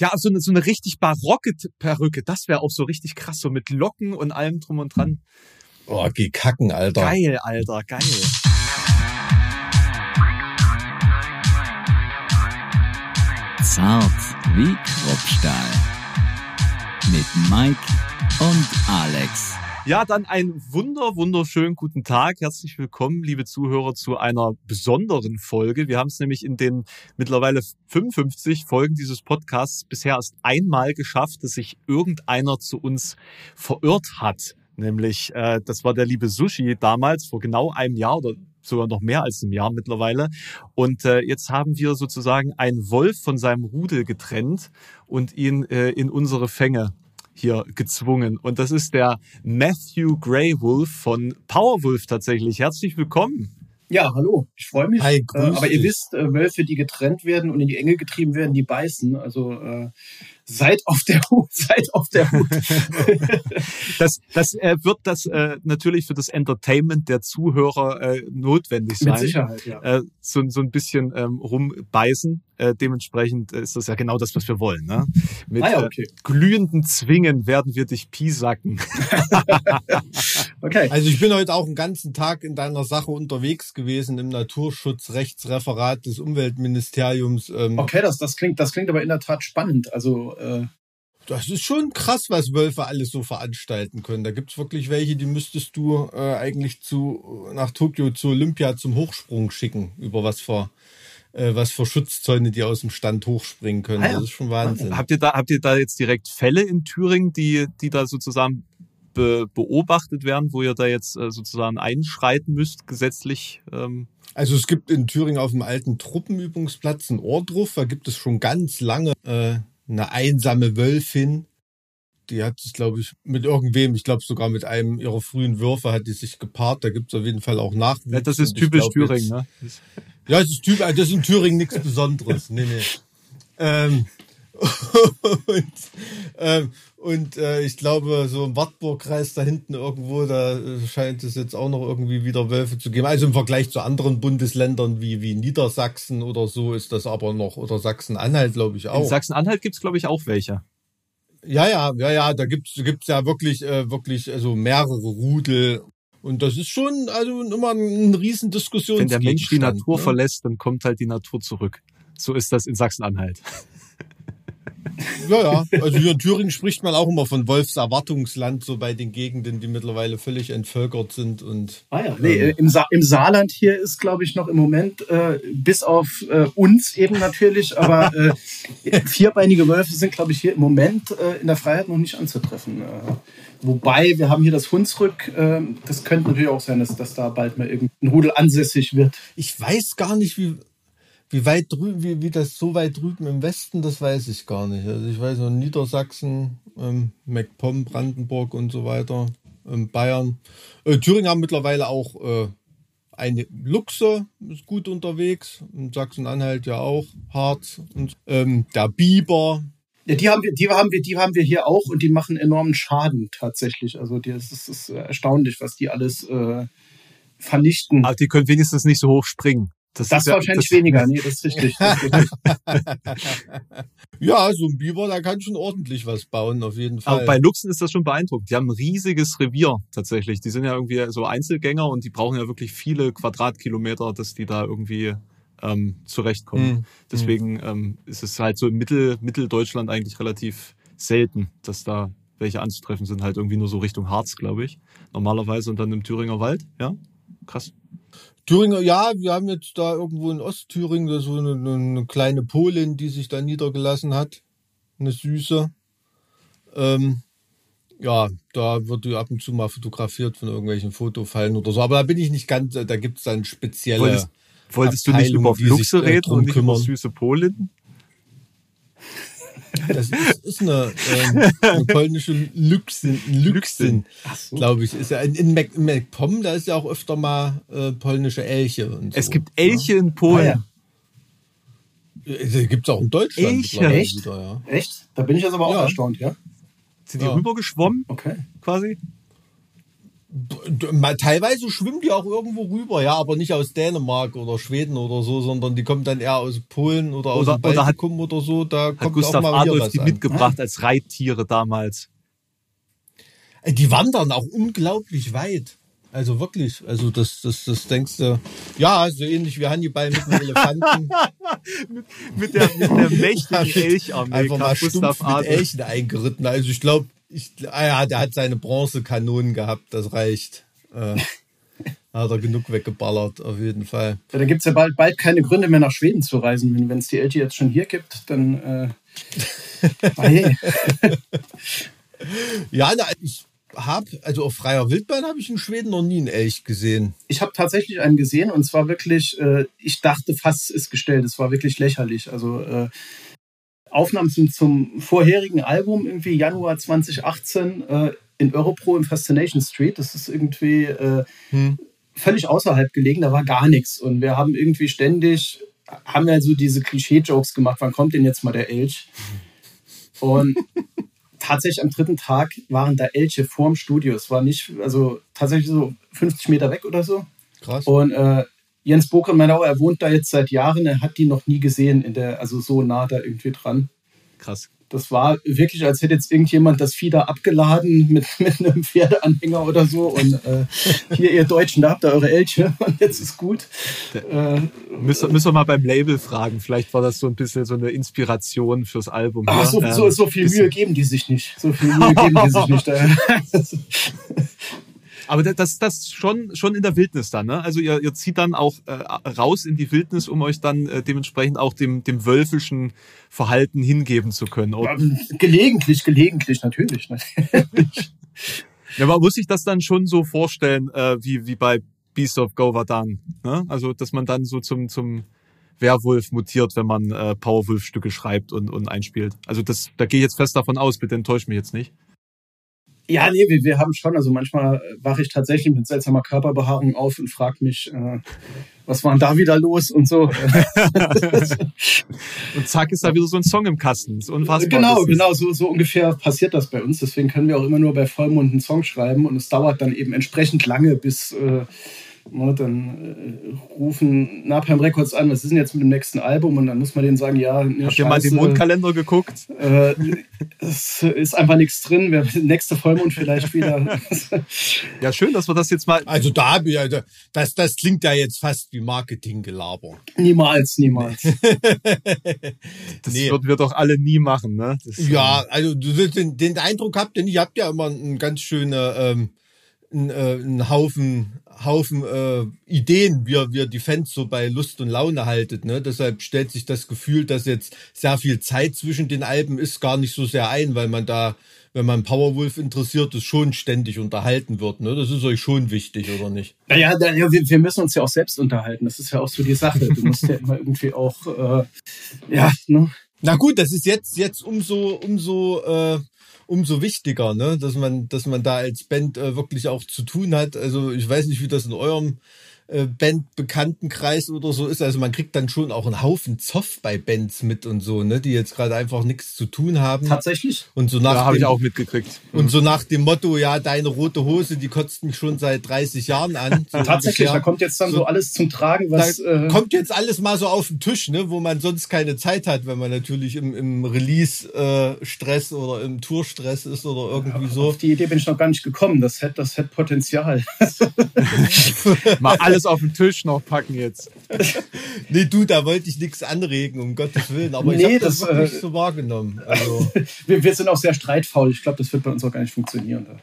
Ja, so eine richtig barocke Perücke, das wäre auch so richtig krass, so mit Locken und allem drum und dran. Oh, geh kacken, Alter. Geil, Alter, geil. Zart wie Kruppstahl. Mit Mike und Alex. Ja, dann einen wunderschönen guten Tag. Herzlich willkommen, liebe Zuhörer, zu einer besonderen Folge. Wir haben es nämlich in den mittlerweile 55 Folgen dieses Podcasts bisher erst einmal geschafft, dass sich irgendeiner zu uns verirrt hat. Nämlich, das war der liebe Sushi damals, vor genau einem Jahr oder sogar noch mehr als einem Jahr mittlerweile. Und jetzt haben wir sozusagen einen Wolf von seinem Rudel getrennt und ihn in unsere Fänge hier gezwungen. Und das ist der Matthew Greywolf von Powerwolf tatsächlich. Herzlich willkommen. Ja, hallo. Ich freue mich. Hi, aber ihr wisst, Wölfe, die getrennt werden und in die Enge getrieben werden, die beißen. Also seid auf der Hut, seid auf der Hut. Das wird natürlich für das Entertainment der Zuhörer notwendig sein. Mit Sicherheit, ja. So ein bisschen rumbeißen. Dementsprechend ist das ja genau das, was wir wollen. Ne? Mit okay. Glühenden Zwingen werden wir dich piesacken. Okay. Also ich bin heute auch einen ganzen Tag in deiner Sache unterwegs gewesen im Naturschutzrechtsreferat des Umweltministeriums. Okay, das klingt aber in der Tat spannend. Also das ist schon krass, was Wölfe alles so veranstalten können. Da gibt's wirklich welche, die müsstest du eigentlich nach Tokio zur Olympia zum Hochsprung schicken, über was für Schutzzäune die aus dem Stand hochspringen können. Das ist schon Wahnsinn. Habt ihr da jetzt direkt Fälle in Thüringen, die da sozusagen beobachtet werden, wo ihr da jetzt sozusagen einschreiten müsst, gesetzlich? Also es gibt in Thüringen auf dem alten Truppenübungsplatz in Ohrdruf, da gibt es schon ganz lange eine einsame Wölfin. Die hat sich, glaube ich, mit irgendwem, ich glaube sogar mit einem ihrer frühen Würfe hat die sich gepaart. Da gibt es auf jeden Fall auch Nachwuchs. Ja, das ist typisch Thüringen, ne? Ja, das ist in Thüringen nichts Besonderes. Nee. Und ich glaube, so im Wartburgkreis da hinten irgendwo, da scheint es jetzt auch noch irgendwie wieder Wölfe zu geben. Also im Vergleich zu anderen Bundesländern wie Niedersachsen oder so ist das aber noch, oder Sachsen-Anhalt, glaube ich, auch. In Sachsen-Anhalt gibt es, glaube ich, auch welche. Ja, da gibt's ja wirklich also mehrere Rudel. Und das ist schon also immer ein riesen Diskussionsgegenstand. Wenn der Mensch die Natur verlässt, dann kommt halt die Natur zurück. So ist das in Sachsen-Anhalt. Ja, also hier in Thüringen spricht man auch immer von Wolfserwartungsland, so bei den Gegenden, die mittlerweile völlig entvölkert sind. Und im Saarland hier ist, glaube ich, noch im Moment, bis auf uns eben natürlich, aber vierbeinige Wölfe sind, glaube ich, hier im Moment in der Freiheit noch nicht anzutreffen. Wobei, wir haben hier das Hunsrück, das könnte natürlich auch sein, dass da bald mal irgendein Rudel ansässig wird. Ich weiß gar nicht, wie das so weit drüben im Westen, das weiß ich gar nicht. Also ich weiß noch Niedersachsen, MacPom, Brandenburg und so weiter, Bayern. Thüringen haben mittlerweile auch eine Luchse, ist gut unterwegs. In Sachsen-Anhalt ja auch, Harz und der Biber. Ja, die haben wir hier auch und die machen enormen Schaden tatsächlich. Also es ist erstaunlich, was die alles vernichten. Aber die können wenigstens nicht so hoch springen. Das ist wahrscheinlich weniger, nee, das ist richtig. Ja, so ein Biber, da kann schon ordentlich was bauen, auf jeden Fall. Aber bei Luchsen ist das schon beeindruckend. Die haben ein riesiges Revier tatsächlich. Die sind ja irgendwie so Einzelgänger und die brauchen ja wirklich viele Quadratkilometer, dass die da irgendwie zurechtkommen. Deswegen ist es halt so im Mitteldeutschland eigentlich relativ selten, dass da welche anzutreffen sind. Halt irgendwie nur so Richtung Harz, glaube ich, normalerweise. Und dann im Thüringer Wald, ja, krass. Thüringer, ja, wir haben jetzt da irgendwo in Ostthüringen so eine kleine Polin, die sich da niedergelassen hat. Eine Süße. Ja, da wird die ab und zu mal fotografiert von irgendwelchen Fotofallen oder so. Aber da bin ich nicht ganz, da gibt es dann spezielle. Wolltest du nicht über Luchse reden und nicht über süße Polin? Das ist eine polnische Luchsin, so, glaube ich. Ist ja in MacPom, da ist ja auch öfter mal polnische Elche. Und so. Es gibt Elche in Polen. Ah, ja. Gibt es auch in Deutschland. Elche? Echt? Wieder, ja. Echt? Da bin ich jetzt aber auch erstaunt, ja. Sind die rübergeschwommen? Okay. Quasi? Teilweise schwimmen die auch irgendwo rüber, ja, aber nicht aus Dänemark oder Schweden oder so, sondern die kommen dann eher aus Polen oder aus dem Baltikum oder so. Da hat kommt Gustav auch mal Adolf was die an. Mitgebracht als Reittiere damals. Die wandern auch unglaublich weit. Also wirklich, also das denkst du, ja, so ähnlich wie Hannibal mit einem Elefanten. mit der mächtigen Elcharmee. Einfach mal stumpf mit Elchen eingeritten. Also ich glaube, der hat seine Bronzekanonen gehabt, das reicht. Hat er genug weggeballert, auf jeden Fall. Ja, da gibt es ja bald keine Gründe mehr, nach Schweden zu reisen. Wenn es die Elche jetzt schon hier gibt, dann... Ja, na, also auf freier Wildbahn habe ich in Schweden noch nie einen Elch gesehen. Ich habe tatsächlich einen gesehen und zwar wirklich, ich dachte fast, es ist gestellt. Es war wirklich lächerlich. Also Aufnahmen zum vorherigen Album, irgendwie Januar 2018 in Europro im Fascination Street. Das ist irgendwie völlig außerhalb gelegen, da war gar nichts. Und wir haben irgendwie ständig, so diese Klischee-Jokes gemacht, wann kommt denn jetzt mal der Elch? Und tatsächlich am dritten Tag waren da Elche vorm Studio. Es war nicht, also tatsächlich so 50 Meter weg oder so. Krass. Und Jens Bokermenau, er wohnt da jetzt seit Jahren, er hat die noch nie gesehen, also so nah da irgendwie dran. Krass. Das war wirklich, als hätte jetzt irgendjemand das Vieh da abgeladen mit einem Pferdeanhänger oder so. Und hier, ihr Deutschen, da habt ihr eure Elche und jetzt ist gut. Müssen wir mal beim Label fragen. Vielleicht war das so ein bisschen so eine Inspiration fürs Album. Ach, so viel Mühe geben die sich nicht. Aber das schon in der Wildnis dann, ne? Also ihr zieht dann auch raus in die Wildnis, um euch dann dementsprechend auch dem wölfischen Verhalten hingeben zu können. Oder? Gelegentlich, natürlich. Ja, aber muss ich das dann schon so vorstellen, wie bei Beast of Gévaudan, ne? Also, dass man dann so zum Werwolf mutiert, wenn man Powerwolf-Stücke schreibt und einspielt. Also da gehe ich jetzt fest davon aus, bitte enttäuscht mich jetzt nicht. Ja, nee, wir haben schon, also manchmal wache ich tatsächlich mit seltsamer Körperbehaarung auf und frage mich, was war denn da wieder los und so. Und zack, ist da wieder so ein Song im Kasten. Ist unfassbar. Genau, so ungefähr passiert das bei uns. Deswegen können wir auch immer nur bei Vollmond einen Song schreiben und es dauert dann eben entsprechend lange, bis dann rufen Napalm Records an, was ist denn jetzt mit dem nächsten Album? Und dann muss man denen sagen, ja, ne, habt ihr mal den Mondkalender geguckt? Es ist einfach nichts drin. Wir nächste Vollmond vielleicht wieder. Ja, schön, dass wir das jetzt mal... Also das klingt ja jetzt fast wie Marketinggelaber. Niemals. Das würden wir doch alle nie machen, ne? Ja, also den Eindruck habt ihr nicht. Ihr habt ja immer einen ganz schönen... einen Haufen Ideen, wie ihr die Fans so bei Lust und Laune haltet. Ne? Deshalb stellt sich das Gefühl, dass jetzt sehr viel Zeit zwischen den Alben ist, gar nicht so sehr ein, weil man da, wenn man Powerwolf interessiert ist, schon ständig unterhalten wird. Ne? Das ist euch schon wichtig, oder nicht? Naja, wir müssen uns ja auch selbst unterhalten. Das ist ja auch so die Sache. Du musst ja immer irgendwie auch, ne? Na gut, das ist jetzt umso wichtiger, ne, dass man da als Band wirklich auch zu tun hat. Also ich weiß nicht, wie das in eurem Band-Bekanntenkreis oder so ist. Also man kriegt dann schon auch einen Haufen Zoff bei Bands mit und so, ne, die jetzt gerade einfach nichts zu tun haben. Tatsächlich? Und so habe ich auch mitgekriegt. Und so nach dem Motto, ja, deine rote Hose, die kotzt mich schon seit 30 Jahren an. So tatsächlich, ungefähr. Da kommt jetzt dann so alles zum Tragen, was... kommt jetzt alles mal so auf den Tisch, ne, wo man sonst keine Zeit hat, wenn man natürlich im Release-Stress oder im Tourstress ist oder irgendwie ja, so. Auf die Idee bin ich noch gar nicht gekommen. Das hätte Potenzial. Mal alles auf den Tisch noch packen jetzt. Nee, du, da wollte ich nichts anregen, um Gottes Willen. Aber ich habe das wirklich so wahrgenommen. Also. wir sind auch sehr streitfaul. Ich glaube, das wird bei uns auch gar nicht funktionieren. Da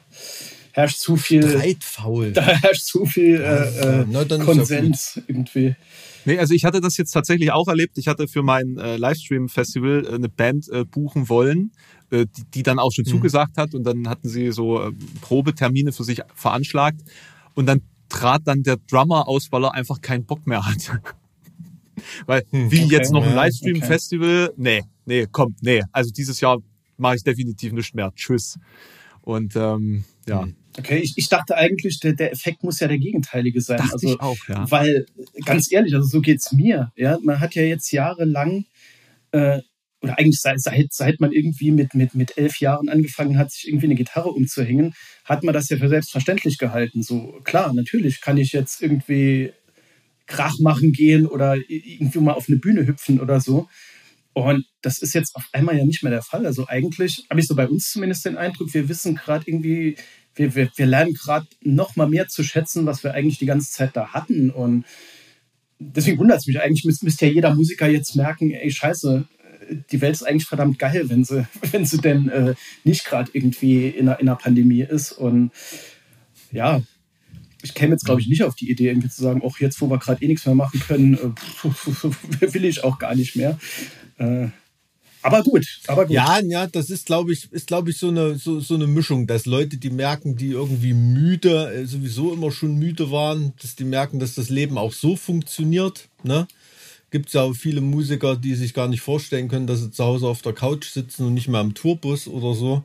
herrscht zu viel... Streitfaul? Da herrscht zu viel Konsens irgendwie. Nee, also ich hatte das jetzt tatsächlich auch erlebt. Ich hatte für mein Livestream-Festival eine Band buchen wollen, die dann auch schon zugesagt hat. Und dann hatten sie so Probetermine für sich veranschlagt. Und dann trat dann der Drummer aus, weil er einfach keinen Bock mehr hat. Weil, jetzt noch ein Livestream-Festival? Nee. Also dieses Jahr mache ich definitiv nichts mehr. Tschüss. Und Okay, ich dachte eigentlich, der Effekt muss ja der gegenteilige sein. Dachte also ich auch, ja. Weil, ganz ehrlich, also so geht's mir. Ja? Man hat ja jetzt jahrelang oder eigentlich seit man irgendwie mit 11 Jahren angefangen hat, sich irgendwie eine Gitarre umzuhängen, hat man das ja für selbstverständlich gehalten. So, klar, natürlich kann ich jetzt irgendwie Krach machen gehen oder irgendwie mal auf eine Bühne hüpfen oder so. Und das ist jetzt auf einmal ja nicht mehr der Fall. Also eigentlich habe ich so bei uns zumindest den Eindruck, wir wissen gerade irgendwie, wir lernen gerade noch mal mehr zu schätzen, was wir eigentlich die ganze Zeit da hatten. Und deswegen wundert es mich eigentlich, müsste ja jeder Musiker jetzt merken, ey, scheiße, die Welt ist eigentlich verdammt geil, wenn sie denn nicht gerade irgendwie in einer Pandemie ist. Und ja, ich käme jetzt, glaube ich, nicht auf die Idee, irgendwie zu sagen, auch jetzt, wo wir gerade nichts mehr machen können, will ich auch gar nicht mehr. Aber gut. Ja, das ist glaube ich so eine Mischung, dass Leute, die merken, die irgendwie müde, sowieso immer schon müde waren, dass die merken, dass das Leben auch so funktioniert, ne? Gibt es ja auch viele Musiker, die sich gar nicht vorstellen können, dass sie zu Hause auf der Couch sitzen und nicht mehr am Tourbus oder so.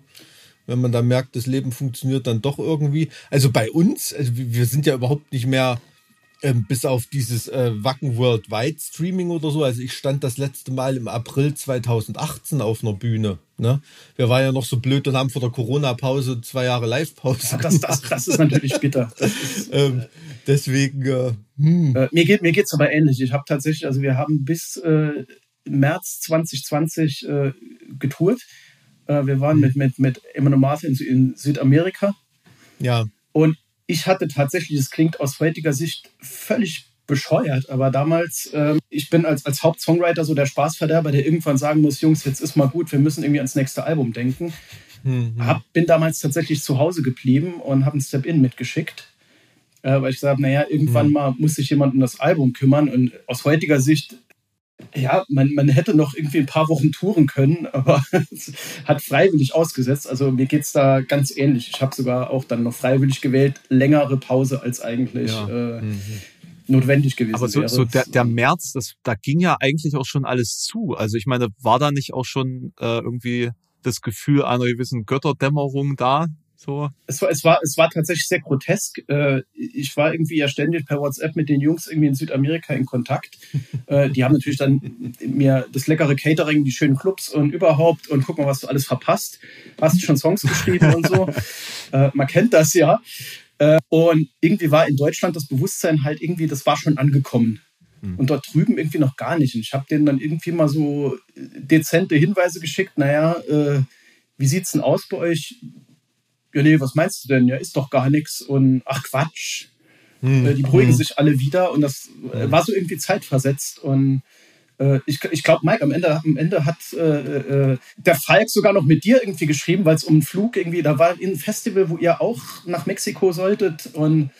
Wenn man dann merkt, das Leben funktioniert dann doch irgendwie. Also bei uns, also wir sind ja überhaupt nicht mehr bis auf dieses Wacken World Wide Streaming oder so. Also ich stand das letzte Mal im April 2018 auf einer Bühne. Ne? Wir waren ja noch so blöd und haben vor der Corona-Pause 2 Jahre Live-Pause gemacht. Das ist natürlich bitter. Deswegen... Mir geht's aber ähnlich. Ich habe tatsächlich, also wir haben bis März 2020 getourt. Wir waren mit Amon Amarth in Südamerika. Ja. Und ich hatte tatsächlich, das klingt aus heutiger Sicht völlig bescheuert, aber damals, ich bin als Hauptsongwriter so der Spaßverderber, der irgendwann sagen muss, Jungs, jetzt ist mal gut, wir müssen irgendwie ans nächste Album denken. Bin damals tatsächlich zu Hause geblieben und habe einen Step-In mitgeschickt. Weil ich gesagt habe, naja, irgendwann mal muss sich jemand um das Album kümmern. Und aus heutiger Sicht, ja, man hätte noch irgendwie ein paar Wochen touren können, aber hat freiwillig ausgesetzt. Also mir geht es da ganz ähnlich. Ich habe sogar auch dann noch freiwillig gewählt, längere Pause als eigentlich notwendig gewesen wäre. Aber so der März, da ging ja eigentlich auch schon alles zu. Also ich meine, war da nicht auch schon irgendwie das Gefühl einer gewissen Götterdämmerung da? So. Es war tatsächlich sehr grotesk. Ich war irgendwie ja ständig per WhatsApp mit den Jungs irgendwie in Südamerika in Kontakt. Die haben natürlich dann mir das leckere Catering, die schönen Clubs und überhaupt und guck mal, was du alles verpasst. Hast du schon Songs geschrieben und so? Man kennt das ja. Und irgendwie war in Deutschland das Bewusstsein halt irgendwie, das war schon angekommen. Und dort drüben irgendwie noch gar nicht. Und ich habe denen dann irgendwie mal so dezente Hinweise geschickt. Naja, wie sieht's denn aus bei euch? Ja, nee, was meinst du denn? Ja, ist doch gar nichts. Und ach, Quatsch. Die beruhigen sich alle wieder. Und das war so irgendwie zeitversetzt. Und ich glaube, Mike, am Ende hat der Falk sogar noch mit dir irgendwie geschrieben, weil es um einen Flug irgendwie, da war ein Festival, wo ihr auch nach Mexiko solltet. Und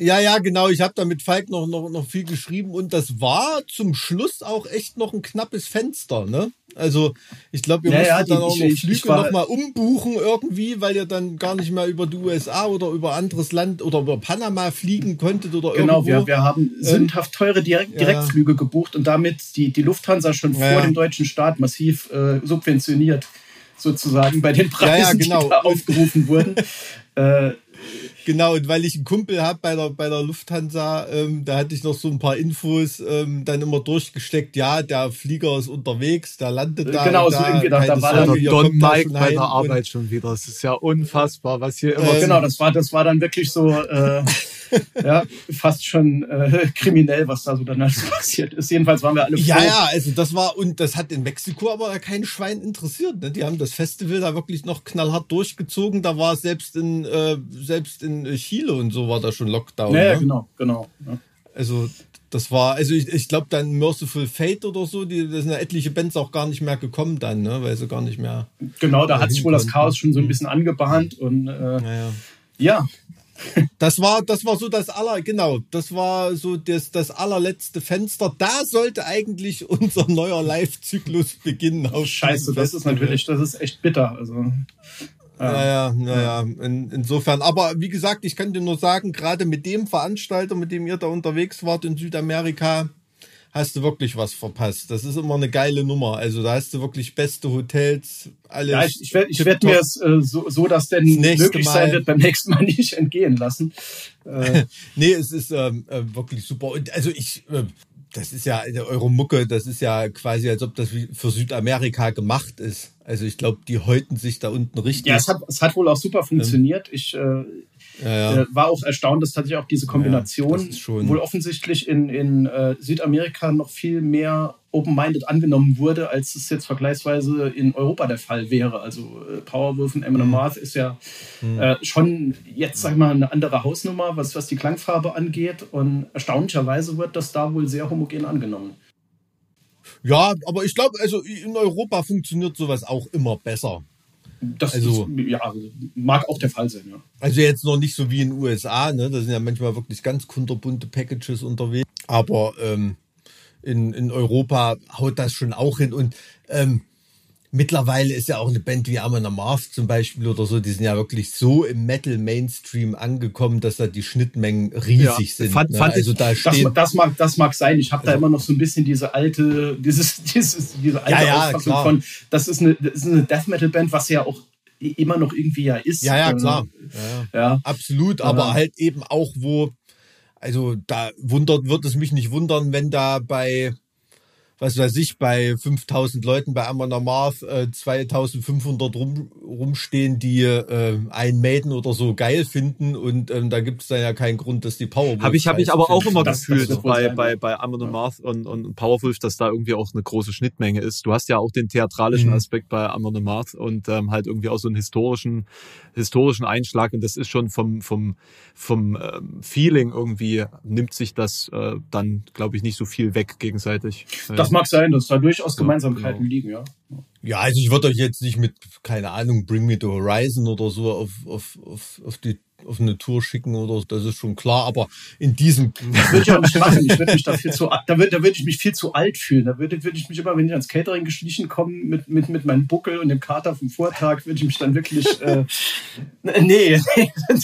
ja, genau. Ich habe da mit Falk noch viel geschrieben. Und das war zum Schluss auch echt noch ein knappes Fenster, ne? Also ich glaube, ihr müsst dann auch noch Flüge nochmal umbuchen irgendwie, weil ihr dann gar nicht mehr über die USA oder über anderes Land oder über Panama fliegen könntet oder irgendwo. Genau, wir haben sündhaft teure Direktflüge gebucht und damit die Lufthansa schon vor dem deutschen Staat massiv subventioniert sozusagen bei den Preisen, die da aufgerufen wurden. Genau, und weil ich einen Kumpel habe bei der Lufthansa, da hatte ich noch so ein paar Infos dann immer durchgesteckt. Ja, der Flieger ist unterwegs, der landet da. Genau, so irgendwie. Da war dann Don Mike bei der Arbeit schon wieder. Das ist ja unfassbar, was hier immer... Genau, das war dann wirklich so ja, fast schon kriminell, was da so danach passiert ist. Jedenfalls waren wir alle froh. Ja, also das war... Und das hat in Mexiko aber kein Schwein interessiert. Ne? Die haben das Festival da wirklich noch knallhart durchgezogen. Da war selbst in Chile und so war da schon Lockdown. Ja, ne? Genau. Ja. Also das war, ich glaube dann Merciful Fate oder so, da sind ja etliche Bands auch gar nicht mehr gekommen dann, ne? Weil sie gar nicht mehr... Genau, da hat sich wohl das Chaos schon so ein bisschen angebahnt und ja. Das war so das allerletzte Fenster. Da sollte eigentlich unser neuer Live-Zyklus beginnen. Auf Scheiße, das ist echt bitter. Also... Naja, insofern. Aber wie gesagt, ich kann dir nur sagen, gerade mit dem Veranstalter, mit dem ihr da unterwegs wart in Südamerika, hast du wirklich was verpasst. Das ist immer eine geile Nummer. Also da hast du wirklich beste Hotels, alles. Ja, ich werde mir es so, dass denn möglich sein wird, beim nächsten Mal nicht entgehen lassen. Nee, es ist wirklich super. Und also ich... Das ist ja, eure Mucke, das ist ja quasi, als ob das für Südamerika gemacht ist. Also ich glaube, die häuten sich da unten richtig. Ja, es hat wohl auch super funktioniert. Ich war auch erstaunt, dass tatsächlich auch diese Kombination wohl offensichtlich in Südamerika noch viel mehr open-minded angenommen wurde, als es jetzt vergleichsweise in Europa der Fall wäre. Also Powerwolf und Amon Amarth ist ja schon jetzt, sag ich mal, eine andere Hausnummer, was die Klangfarbe angeht. Und erstaunlicherweise wird das da wohl sehr homogen angenommen. Ja, aber ich glaube, also in Europa funktioniert sowas auch immer besser. Das mag auch der Fall sein, ja. Also jetzt noch nicht so wie in den USA, ne? Da sind ja manchmal wirklich ganz kunterbunte Packages unterwegs. Aber in Europa haut das schon auch hin. Und mittlerweile ist ja auch eine Band wie Amon Amarth zum Beispiel oder so, die sind ja wirklich so im Metal-Mainstream angekommen, dass da die Schnittmengen riesig sind. Das mag sein. Ich habe da immer noch so ein bisschen diese alte Auffassung von, das ist eine Death-Metal-Band, was ja auch immer noch irgendwie ist. Absolut, aber halt eben auch wird es mich nicht wundern, wenn da bei, was weiß ich, bei 5000 Leuten bei Amon Amarth 2500 rumstehen, die Iron Maiden oder so geil finden, und da gibt es dann ja keinen Grund, dass die Powerwolf... Habe ich aber auch immer gefühlt bei Amon Amarth und Powerwolf, dass da irgendwie auch eine große Schnittmenge ist. Du hast ja auch den theatralischen Aspekt bei Amon Amarth und halt irgendwie auch so einen historischen Einschlag, und das ist schon vom Feeling irgendwie, nimmt sich das dann, glaube ich, nicht so viel weg gegenseitig. Das mag sein, dass da durchaus Gemeinsamkeiten liegen, ja. Ja, also ich würde euch jetzt nicht mit, keine Ahnung, Bring Me to Horizon oder so auf eine Tour schicken oder so, das ist schon klar, aber in diesem... Das würde ich auch nicht machen, da würde ich mich viel zu alt fühlen, da würde ich mich immer, wenn ich ans Catering geschlichen komme, mit meinem Buckel und dem Kater vom Vortag, würde ich mich dann wirklich, nee,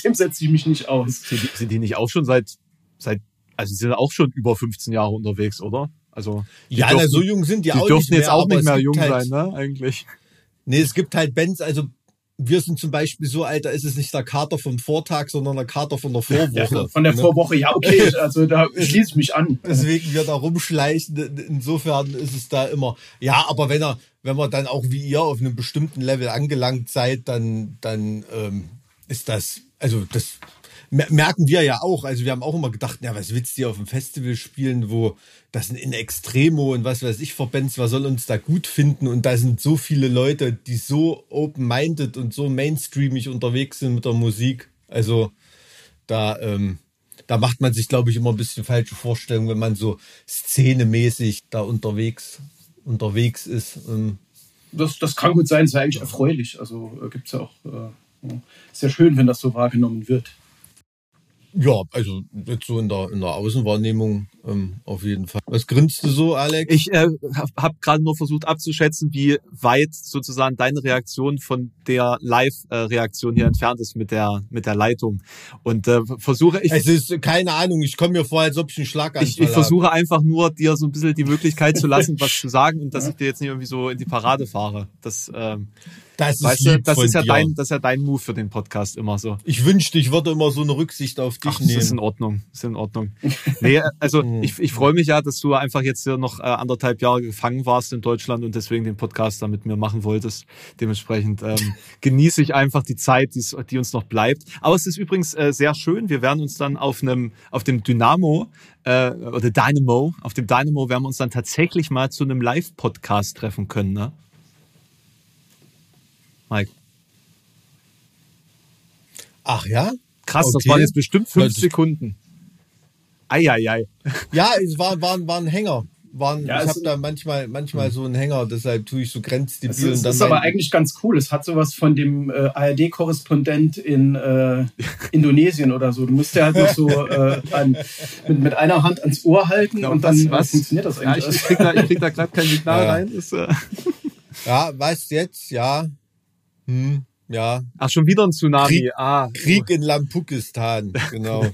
dem setze ich mich nicht aus. Sind die nicht auch schon also die sind auch schon über 15 Jahre unterwegs, oder? Also, so jung sind die auch nicht mehr. Die dürfen jetzt auch nicht mehr jung sein, ne, eigentlich. Nee, es gibt halt Bands, also wir sind zum Beispiel so alt, da ist es nicht der Kater vom Vortag, sondern der Kater von der Vorwoche. Ja, von der Vorwoche, ja, okay, also da schließe ich mich an. Deswegen wir da rumschleichen, insofern ist es da immer, ja, aber wenn wir dann auch wie ihr auf einem bestimmten Level angelangt seid, dann ist das, also das... merken wir ja auch. Also wir haben auch immer gedacht, ja, was willst du hier auf dem Festival spielen, wo das sind in Extremo und was weiß ich Verbands, was soll uns da gut finden? Und da sind so viele Leute, die so open-minded und so mainstreamig unterwegs sind mit der Musik. Also da macht man sich, glaube ich, immer ein bisschen falsche Vorstellungen, wenn man so szenemäßig da unterwegs ist. Das kann gut sein, ist ja eigentlich erfreulich. Also gibt es ja auch sehr schön, wenn das so wahrgenommen wird. Ja, also jetzt so in der Außenwahrnehmung auf jeden Fall. Was grinst du so, Alex? Ich habe gerade nur versucht abzuschätzen, wie weit sozusagen deine Reaktion von der Live-Reaktion hier entfernt ist mit der Leitung. Und versuche ich... Es ist keine Ahnung, ich komme mir vor, als ob ich einen Schlaganfall habe. Ich versuche einfach nur, dir so ein bisschen die Möglichkeit zu lassen, was zu sagen, und dass ich dir jetzt nicht irgendwie so in die Parade fahre. Das ist ja dein Move für den Podcast immer so. Ich wünschte, ich würde immer so eine Rücksicht auf dich nehmen. Das ist in Ordnung. Nee, also ich freue mich ja, dass du einfach jetzt hier noch 1,5 Jahre gefangen warst in Deutschland und deswegen den Podcast da mit mir machen wolltest. Dementsprechend genieße ich einfach die Zeit, die uns noch bleibt. Aber es ist übrigens sehr schön. Wir werden uns dann auf dem Dynamo werden wir uns dann tatsächlich mal zu einem Live-Podcast treffen können, ne? Mike. Ach ja? Krass, okay. Das waren jetzt bestimmt 5 Sekunden. Eieiei. Ja, es war ein Hänger. Ich habe da manchmal so einen Hänger, deshalb tue ich so grenzdebil. Das ist aber eigentlich ganz cool. Es hat sowas von dem ARD-Korrespondent in Indonesien oder so. Du musst ja halt noch so mit einer Hand ans Ohr halten, genau, und dann funktioniert das eigentlich. Ja, ich krieg da gerade kein Signal rein. Ja, weißt jetzt, ja. Ja. Ach, schon wieder ein Tsunami. Krieg in Lampukistan, genau.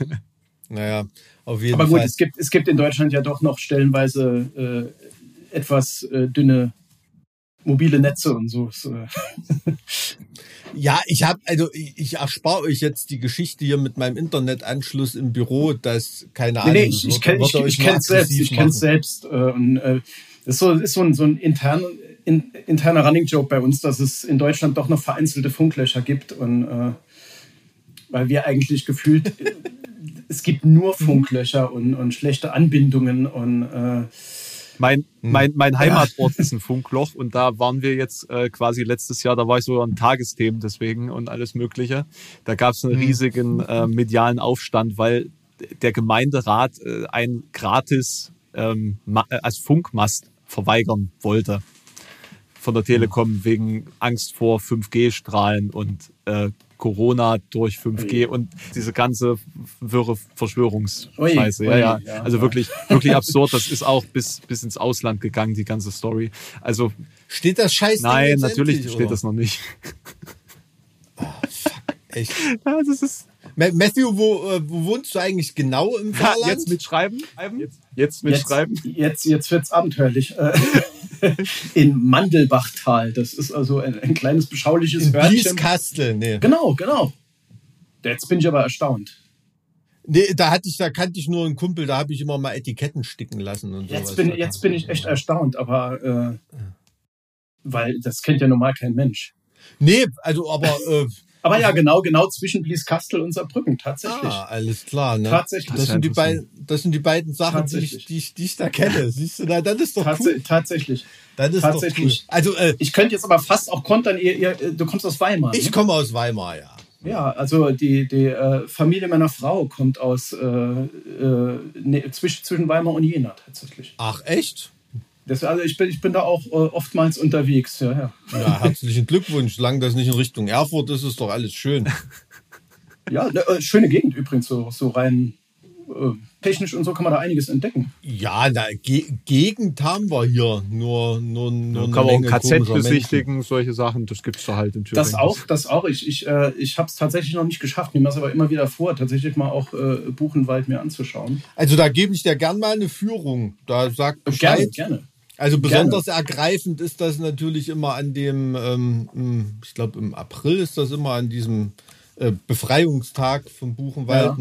Naja, auf jeden Fall. Aber gut, es gibt in Deutschland ja doch noch stellenweise etwas dünne mobile Netze und so. Ja, ich erspare euch jetzt die Geschichte hier mit meinem Internetanschluss im Büro, dass keine Ahnung. Nee, ich kenn's selbst. Und das ist so ein interner Running Joke bei uns, dass es in Deutschland doch noch vereinzelte Funklöcher gibt und weil wir eigentlich gefühlt es gibt nur Funklöcher und schlechte Anbindungen und mein Heimatort ist ein Funkloch und da waren wir jetzt quasi letztes Jahr, da war ich sogar ein Tagesthema deswegen und alles Mögliche. Da gab es einen riesigen medialen Aufstand, weil der Gemeinderat ein gratis als Funkmast verweigern wollte von der Telekom wegen Angst vor 5G-Strahlen und Corona durch 5G und diese ganze wirre Verschwörungsscheiße. Ja. Also wirklich absurd. Das ist auch bis ins Ausland gegangen, die ganze Story. Also steht das Scheiß? Nein, natürlich endlich, steht das noch nicht. Oh, fuck, echt. Ja, das ist Matthew, wo wohnst du eigentlich genau im Saarland? Jetzt mitschreiben? Jetzt wird's abenteuerlich. In Mandelbachtal. Das ist also ein kleines, beschauliches Hörnchen. Blieskastel, nee. Genau. Jetzt bin ich aber erstaunt. Nee, da kannte ich nur einen Kumpel, da habe ich immer mal Etiketten sticken lassen und sowas. Jetzt bin ich echt erstaunt, aber weil das kennt ja normal kein Mensch. Nee, also aber... aber ja, genau zwischen Blieskastel und Saarbrücken, tatsächlich. Ah, alles klar. Ne? Tatsächlich. Das sind die beiden Sachen, die ich da kenne. Siehst du, na, das ist doch cool. Tatsächlich. Das ist doch cool. Also, ich könnte jetzt aber fast auch kontern, du kommst aus Weimar. Ich komme aus Weimar, ja. Ja, also die Familie meiner Frau kommt aus zwischen Weimar und Jena tatsächlich. Ach, echt? Also ich bin da auch oftmals unterwegs. Ja, herzlichen Glückwunsch. Solange das nicht in Richtung Erfurt ist, ist doch alles schön. Ja, schöne Gegend übrigens, so rein technisch und so kann man da einiges entdecken. Ja, Gegend haben wir hier. Nur kann man auch KZ besichtigen, solche Sachen, das gibt es da halt in Thüringen. Das auch. Ich habe es tatsächlich noch nicht geschafft, mir mache es aber immer wieder vor, tatsächlich mal auch Buchenwald mir anzuschauen. Also da gebe ich dir gern mal eine Führung. Da sagt Bescheid. Gerne. Also besonders ergreifend ist das natürlich immer an dem, ich glaube im April ist das immer an diesem Befreiungstag vom Buchenwald,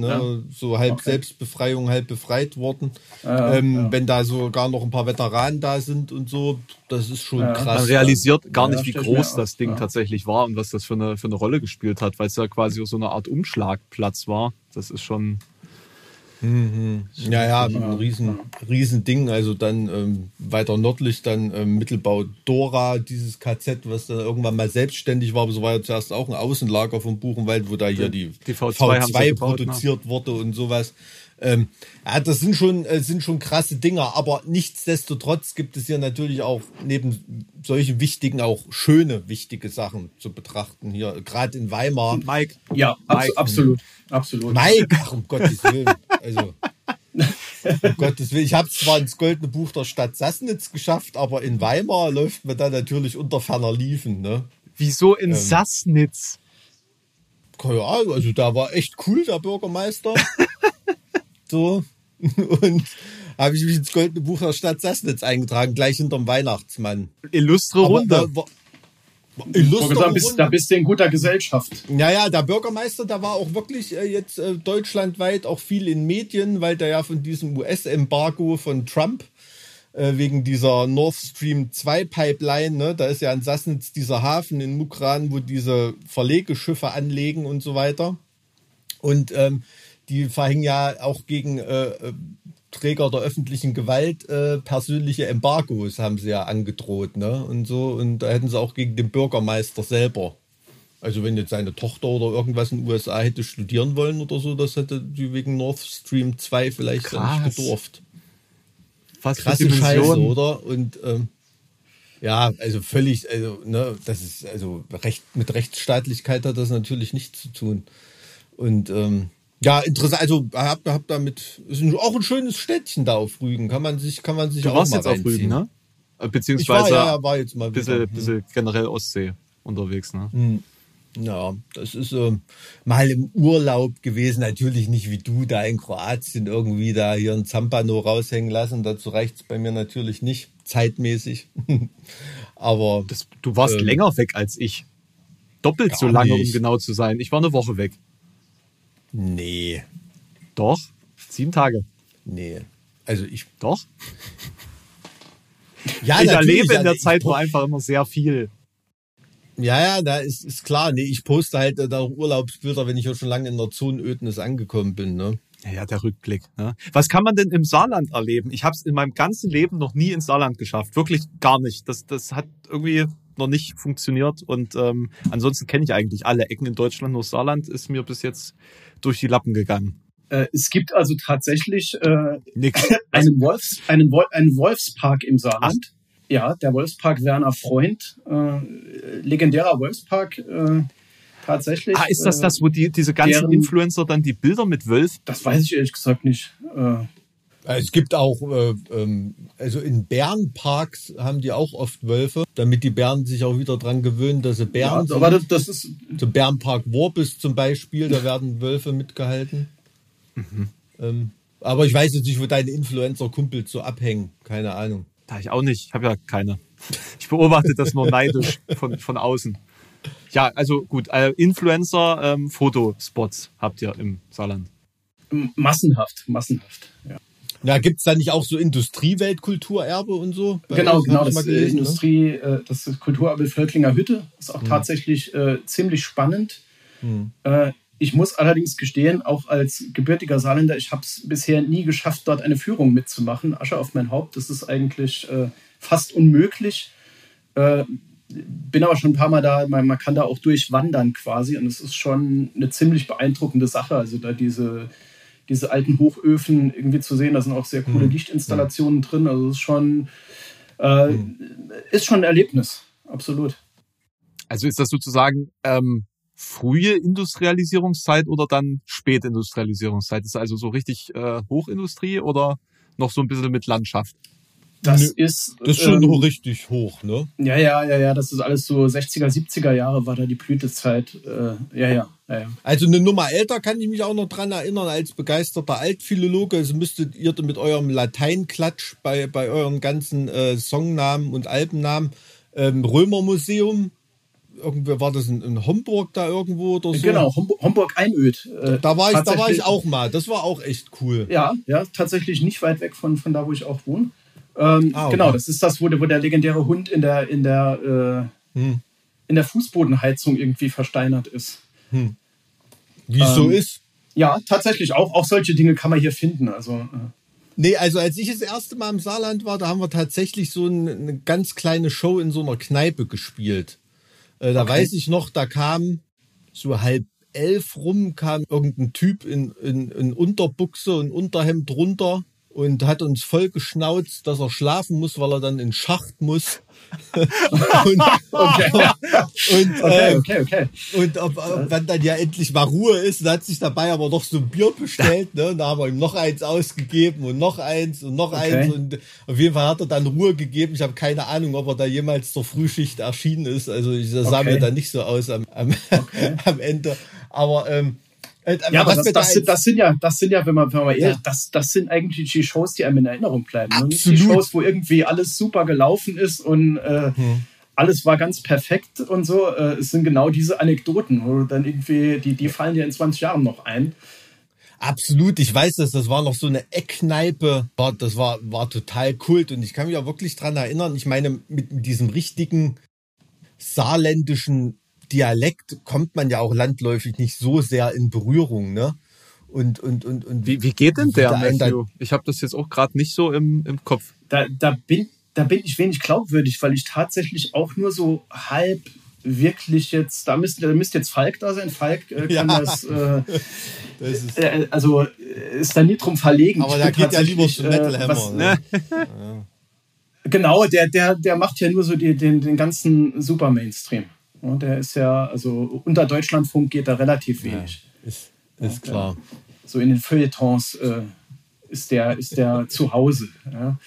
so halb Selbstbefreiung, halb befreit worden. Wenn da sogar noch ein paar Veteranen da sind und so, das ist schon krass. Man realisiert gar nicht, wie groß das Ding tatsächlich war und was das für eine Rolle gespielt hat, weil es ja quasi so eine Art Umschlagplatz war. Das ist schon... Ja, ein riesen Ding. Also dann weiter nördlich, dann Mittelbau Dora, dieses KZ, was dann irgendwann mal selbstständig war. Aber so war ja zuerst auch ein Außenlager vom Buchenwald, wo da hier die V2 produziert wurde und sowas. Das sind schon krasse Dinger, aber nichtsdestotrotz gibt es hier natürlich auch neben solchen wichtigen auch schöne, wichtige Sachen zu betrachten hier, gerade in Weimar. Mike, ja, Mike. Absolut. Mike, um Gottes Willen. Also, um Gottes Willen. Ich habe zwar ins Goldene Buch der Stadt Sassnitz geschafft, aber in Weimar läuft man da natürlich unter ferner Liefen. Ne? Wieso in Sassnitz? Ja, also da war echt cool der Bürgermeister. So, und habe ich mich ins Goldene Buch der Stadt Sassnitz eingetragen, gleich hinterm Weihnachtsmann. Illustre Runde. Da bist du in guter Gesellschaft. Ja, der Bürgermeister, da war auch wirklich jetzt deutschlandweit auch viel in Medien, weil der ja von diesem US-Embargo von Trump wegen dieser Nord Stream 2 Pipeline, ne, da ist ja in Sassnitz dieser Hafen in Mukran, wo diese Verlegeschiffe anlegen und so weiter. Und die verhängen ja auch gegen Träger der öffentlichen Gewalt persönliche Embargos, haben sie ja angedroht, ne? Und so. Und da hätten sie auch gegen den Bürgermeister selber. Also wenn jetzt seine Tochter oder irgendwas in den USA hätte studieren wollen oder so, das hätte die wegen Nord Stream 2 vielleicht nicht gedurft. Fast krasse Scheiße, oder? Und das ist also mit Rechtsstaatlichkeit hat das natürlich nichts zu tun. Und ja, interessant. Also hab damit ist auch ein schönes Städtchen da auf Rügen. Kann man sich auch mal reinziehen. Du warst jetzt auf Rügen, ne? Beziehungsweise war jetzt mal ein bisschen generell Ostsee unterwegs, ne? Ja, das ist mal im Urlaub gewesen. Natürlich nicht wie du da in Kroatien irgendwie da hier ein Zampano raushängen lassen. Dazu reicht's bei mir natürlich nicht zeitmäßig. Aber du warst länger weg als ich. Doppelt so lange, um genau zu sein. Ich war eine Woche weg. Nee. Doch? 7 Tage? Nee. Also ich... Doch? Ja, ich erlebe in der Zeit nur einfach immer sehr viel. Ja, da ist klar. Nee, ich poste halt da Urlaubsbilder, wenn ich ja schon lange in der Zonenödnis angekommen bin. Ne? Ja, der Rückblick. Ne? Was kann man denn im Saarland erleben? Ich habe es in meinem ganzen Leben noch nie ins Saarland geschafft. Wirklich gar nicht. Das hat irgendwie noch nicht funktioniert. Und ansonsten kenne ich eigentlich alle Ecken in Deutschland. Nur Saarland ist mir bis jetzt durch die Lappen gegangen. Es gibt also tatsächlich einen Wolfspark im Saarland. Ach. Ja, der Wolfspark Werner Freund, legendärer Wolfspark, tatsächlich. Ah, ist das das, wo diese ganzen Influencer dann die Bilder mit Wölfen? Das weiß ich ehrlich gesagt nicht. Es gibt auch, also in Bärenparks haben die auch oft Wölfe, damit die Bären sich auch wieder dran gewöhnen, dass sie Bären sind. Aber das ist zum Bärenpark Worbis zum Beispiel, da werden Wölfe mitgehalten. Mhm. Aber ich weiß jetzt nicht, wo deine Influencer-Kumpels so abhängen, keine Ahnung. Da ich auch nicht. Ich habe ja keine. Ich beobachte das nur neidisch von außen. Ja, also gut. Influencer-Fotospots habt ihr im Saarland. Massenhaft, ja. Na, gibt es da nicht auch so Industrieweltkulturerbe und so? Genau. Das gelesen, das Kulturerbe Völklinger Hütte ist auch tatsächlich ziemlich spannend. Hm. Ich muss allerdings gestehen, auch als gebürtiger Saarländer, ich habe es bisher nie geschafft, dort eine Führung mitzumachen. Asche auf mein Haupt, das ist eigentlich fast unmöglich. Bin aber schon ein paar Mal da, man kann da auch durchwandern quasi und es ist schon eine ziemlich beeindruckende Sache. Also da diese alten Hochöfen irgendwie zu sehen, da sind auch sehr coole Lichtinstallationen drin. Also es ist schon ein Erlebnis, absolut. Also ist das sozusagen... frühe Industrialisierungszeit oder dann Spätindustrialisierungszeit? Ist also so richtig Hochindustrie oder noch so ein bisschen mit Landschaft? Das ist schon richtig hoch, ne? Ja, das ist alles so 60er, 70er Jahre war da die Blütezeit. Also eine Nummer älter kann ich mich auch noch dran erinnern als begeisterter Altphilologe. Also müsstet ihr mit eurem Lateinklatsch bei euren ganzen Songnamen und Albennamen Römermuseum. Irgendwer war das in Homburg da irgendwo oder so? Genau, Homburg-Einöd. Da war ich auch mal. Das war auch echt cool. Ja, tatsächlich nicht weit weg von da, wo ich auch wohne. Okay. Genau, das ist das, wo der legendäre Hund in der Fußbodenheizung irgendwie versteinert ist. Hm. Wie es so ist? Ja, tatsächlich. Auch solche Dinge kann man hier finden. Also... Nee, also als ich das erste Mal im Saarland war, da haben wir tatsächlich so eine ganz kleine Show in so einer Kneipe gespielt. Da weiß ich noch, da kam so 10:30 rum, kam irgendein Typ in Unterbuchse und Unterhemd runter und hat uns voll geschnauzt, dass er schlafen muss, weil er dann in Schacht muss. Und wenn dann ja endlich mal Ruhe ist, dann hat sich dabei aber noch so ein Bier bestellt, ne? Und da haben wir ihm noch eins ausgegeben und noch eins und noch eins und auf jeden Fall hat er dann Ruhe gegeben. Ich habe keine Ahnung, ob er da jemals zur Frühschicht erschienen ist. Also das sah mir da nicht so aus am Ende. Aber das sind ja, wenn man ehrlich, das sind eigentlich die Shows, die einem in Erinnerung bleiben. Absolut. Nicht die Shows, wo irgendwie alles super gelaufen ist und alles war ganz perfekt und so. Es sind genau diese Anekdoten, wo dann irgendwie, die fallen dir in 20 Jahren noch ein. Absolut, ich weiß das war noch so eine Eckkneipe, das war total Kult und ich kann mich auch wirklich dran erinnern, ich meine, mit diesem richtigen saarländischen Dialekt kommt man ja auch landläufig nicht so sehr in Berührung, ne? Und wie geht denn der Matthew? Ich habe das jetzt auch gerade nicht so im Kopf. Da bin ich wenig glaubwürdig, weil ich tatsächlich auch nur so halb wirklich jetzt, da müsste jetzt Falk da sein. Falk kann das, das ist also ist da nie drum verlegen. Aber da geht ja lieber Metal Hammer, ne? Ja. Genau, der macht ja nur so den ganzen super Mainstream. Und der ist ja, also unter Deutschlandfunk geht da relativ wenig. Ja, ist klar. So in den Feuilletons ist der zu Hause. Ja.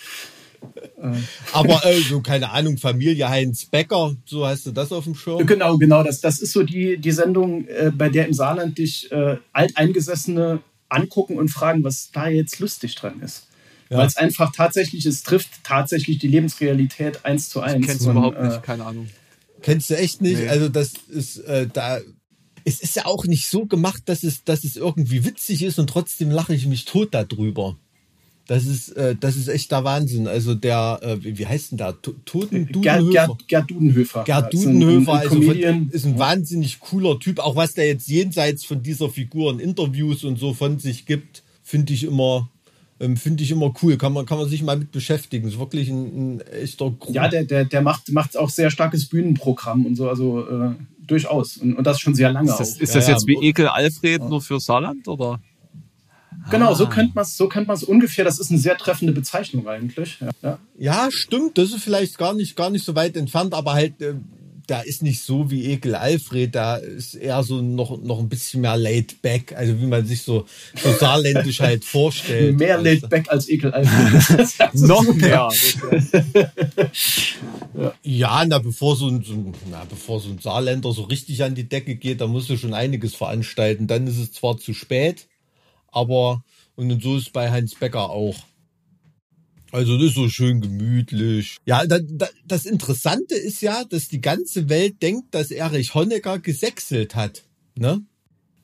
Aber so, keine Ahnung, Familie Heinz Becker, so heißt du das auf dem Schirm? Genau, das ist so die Sendung, bei der im Saarland dich Alteingesessene angucken und fragen, was da jetzt lustig dran ist. Ja. Weil es einfach tatsächlich, es trifft tatsächlich die Lebensrealität 1:1. Kennst du überhaupt nicht, keine Ahnung. Kennst du echt nicht? Nee. Also das ist da... Es ist ja auch nicht so gemacht, dass es irgendwie witzig ist und trotzdem lache ich mich tot darüber. Das ist echt der Wahnsinn. Also der, wie heißt denn da? Dudenhöfer. Gerd Dudenhöfer, also ist ein wahnsinnig cooler Typ. Auch was der jetzt jenseits von dieser Figuren Interviews und so von sich gibt, finde ich immer cool. Kann man sich mal mit beschäftigen. Ist wirklich ein echter Grund. Ja, der macht auch sehr starkes Bühnenprogramm und so. Also durchaus. Und das schon sehr lange. Ist das jetzt wie Ekel Alfred nur für Saarland, oder? Genau, so könnte man es ungefähr. Das ist eine sehr treffende Bezeichnung eigentlich. Ja, stimmt. Das ist vielleicht gar nicht so weit entfernt, aber halt, da ist nicht so wie Ekel Alfred. Da ist eher so noch ein bisschen mehr laid back, also wie man sich so saarländisch halt vorstellt. Mehr laid back als Ekel Alfred. Noch mehr. Ja, bevor so ein Saarländer so richtig an die Decke geht, da musst du schon einiges veranstalten. Dann ist es zwar zu spät, aber, und so ist es bei Heinz Becker auch. Also das ist so schön gemütlich. Ja, das Interessante ist ja, dass die ganze Welt denkt, dass Erich Honecker gesächselt hat. Ne?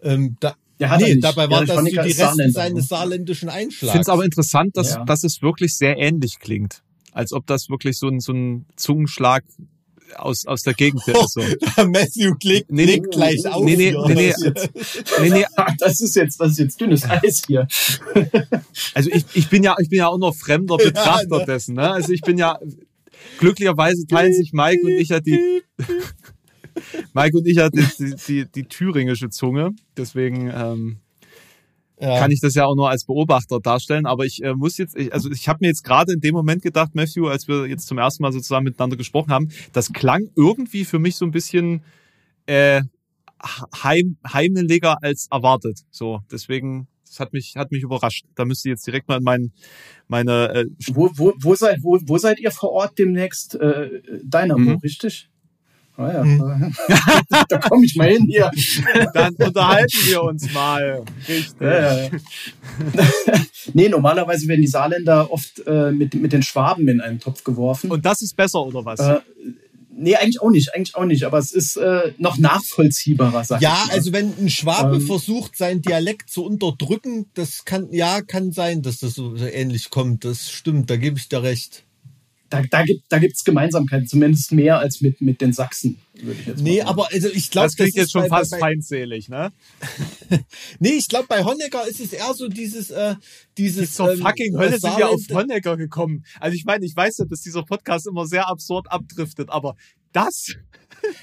Dabei war das die Reste seines saarländischen Einschlags. Ich finde es aber interessant, dass es wirklich sehr ähnlich klingt. Als ob das wirklich so ein Zungenschlag aus der Gegend ist. So. Matthew klickt gleich auf. Nee. Das ist jetzt dünnes Eis hier. Also ich bin ja auch noch fremder Betrachter dessen. Ne? Also ich bin ja, glücklicherweise teilen sich Mike und ich ja die thüringische Zunge. Deswegen kann ich das ja auch nur als Beobachter darstellen. Aber ich ich habe mir jetzt gerade in dem Moment gedacht, Matthew, als wir jetzt zum ersten Mal so zusammen miteinander gesprochen haben, das klang irgendwie für mich so ein bisschen heimeliger als erwartet. So, deswegen, das hat mich überrascht. Da müsst ihr jetzt direkt mal in meine... Wo seid ihr vor Ort demnächst? Dynamo, richtig? Ah ja, da komme ich mal hin hier. Dann unterhalten wir uns mal. Richtig. Ja. Nee, normalerweise werden die Saarländer oft mit den Schwaben in einen Topf geworfen. Und das ist besser, oder was? Nee, eigentlich auch nicht. Aber es ist noch nachvollziehbarer, sag ich. Ja, also wenn ein Schwabe versucht, seinen Dialekt zu unterdrücken, das kann sein, dass das so ähnlich kommt. Das stimmt, da gebe ich dir recht. Da gibt's Gemeinsamkeiten, zumindest mehr als mit den Sachsen, würde ich jetzt sagen. Nee, aber also ich glaube, das klingt jetzt schon fast feindselig, ne? Nee, ich glaube, bei Honecker ist es eher so dieses zur fucking Hölle sind wir auf Honecker gekommen. Also ich meine, ich weiß ja, dass dieser Podcast immer sehr absurd abdriftet, aber das...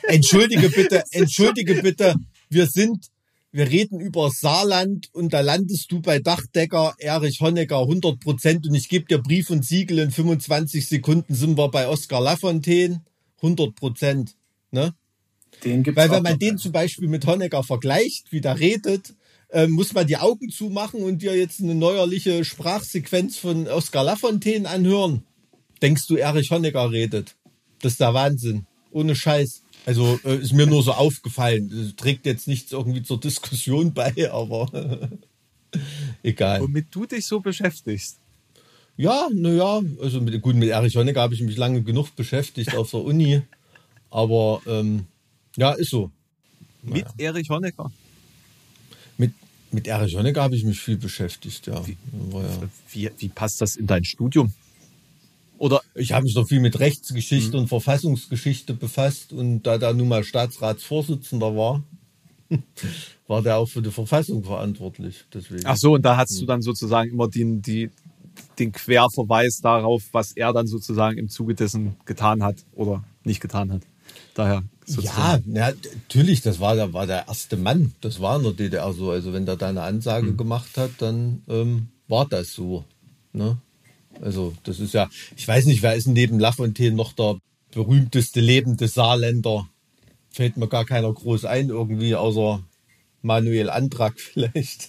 Entschuldige bitte, wir reden über Saarland und da landest du bei Dachdecker Erich Honecker 100% und ich gebe dir Brief und Siegel, in 25 Sekunden sind wir bei Oscar Lafontaine 100%. Ne? Den gibt's Weil wenn man den zum Beispiel mit Honecker vergleicht, wie der redet, muss man die Augen zumachen und dir jetzt eine neuerliche Sprachsequenz von Oscar Lafontaine anhören. Denkst du, Erich Honecker redet? Das ist der Wahnsinn. Ohne Scheiß. Also ist mir nur so aufgefallen. Trägt jetzt nichts irgendwie zur Diskussion bei, aber egal. Womit du dich so beschäftigst? Ja, naja, also mit Erich Honecker habe ich mich lange genug beschäftigt auf der Uni. Aber ja, ist so. Naja. Mit Erich Honecker? Mit Erich Honecker habe ich mich viel beschäftigt, ja. Wie passt das in dein Studium? Oder ich habe mich noch viel mit Rechtsgeschichte und Verfassungsgeschichte befasst und da der nun mal Staatsratsvorsitzender war, war der auch für die Verfassung verantwortlich. Deswegen. Ach so, und da hast du dann sozusagen immer den Querverweis darauf, was er dann sozusagen im Zuge dessen getan hat oder nicht getan hat. Daher sozusagen. Ja, natürlich, das war der erste Mann, das war in der DDR so. Also wenn der da eine Ansage gemacht hat, dann war das so, ne? Also das ist ja, ich weiß nicht, wer ist neben Lafontaine noch der berühmteste lebende Saarländer? Fällt mir gar keiner groß ein irgendwie, außer Manuel Antrag vielleicht.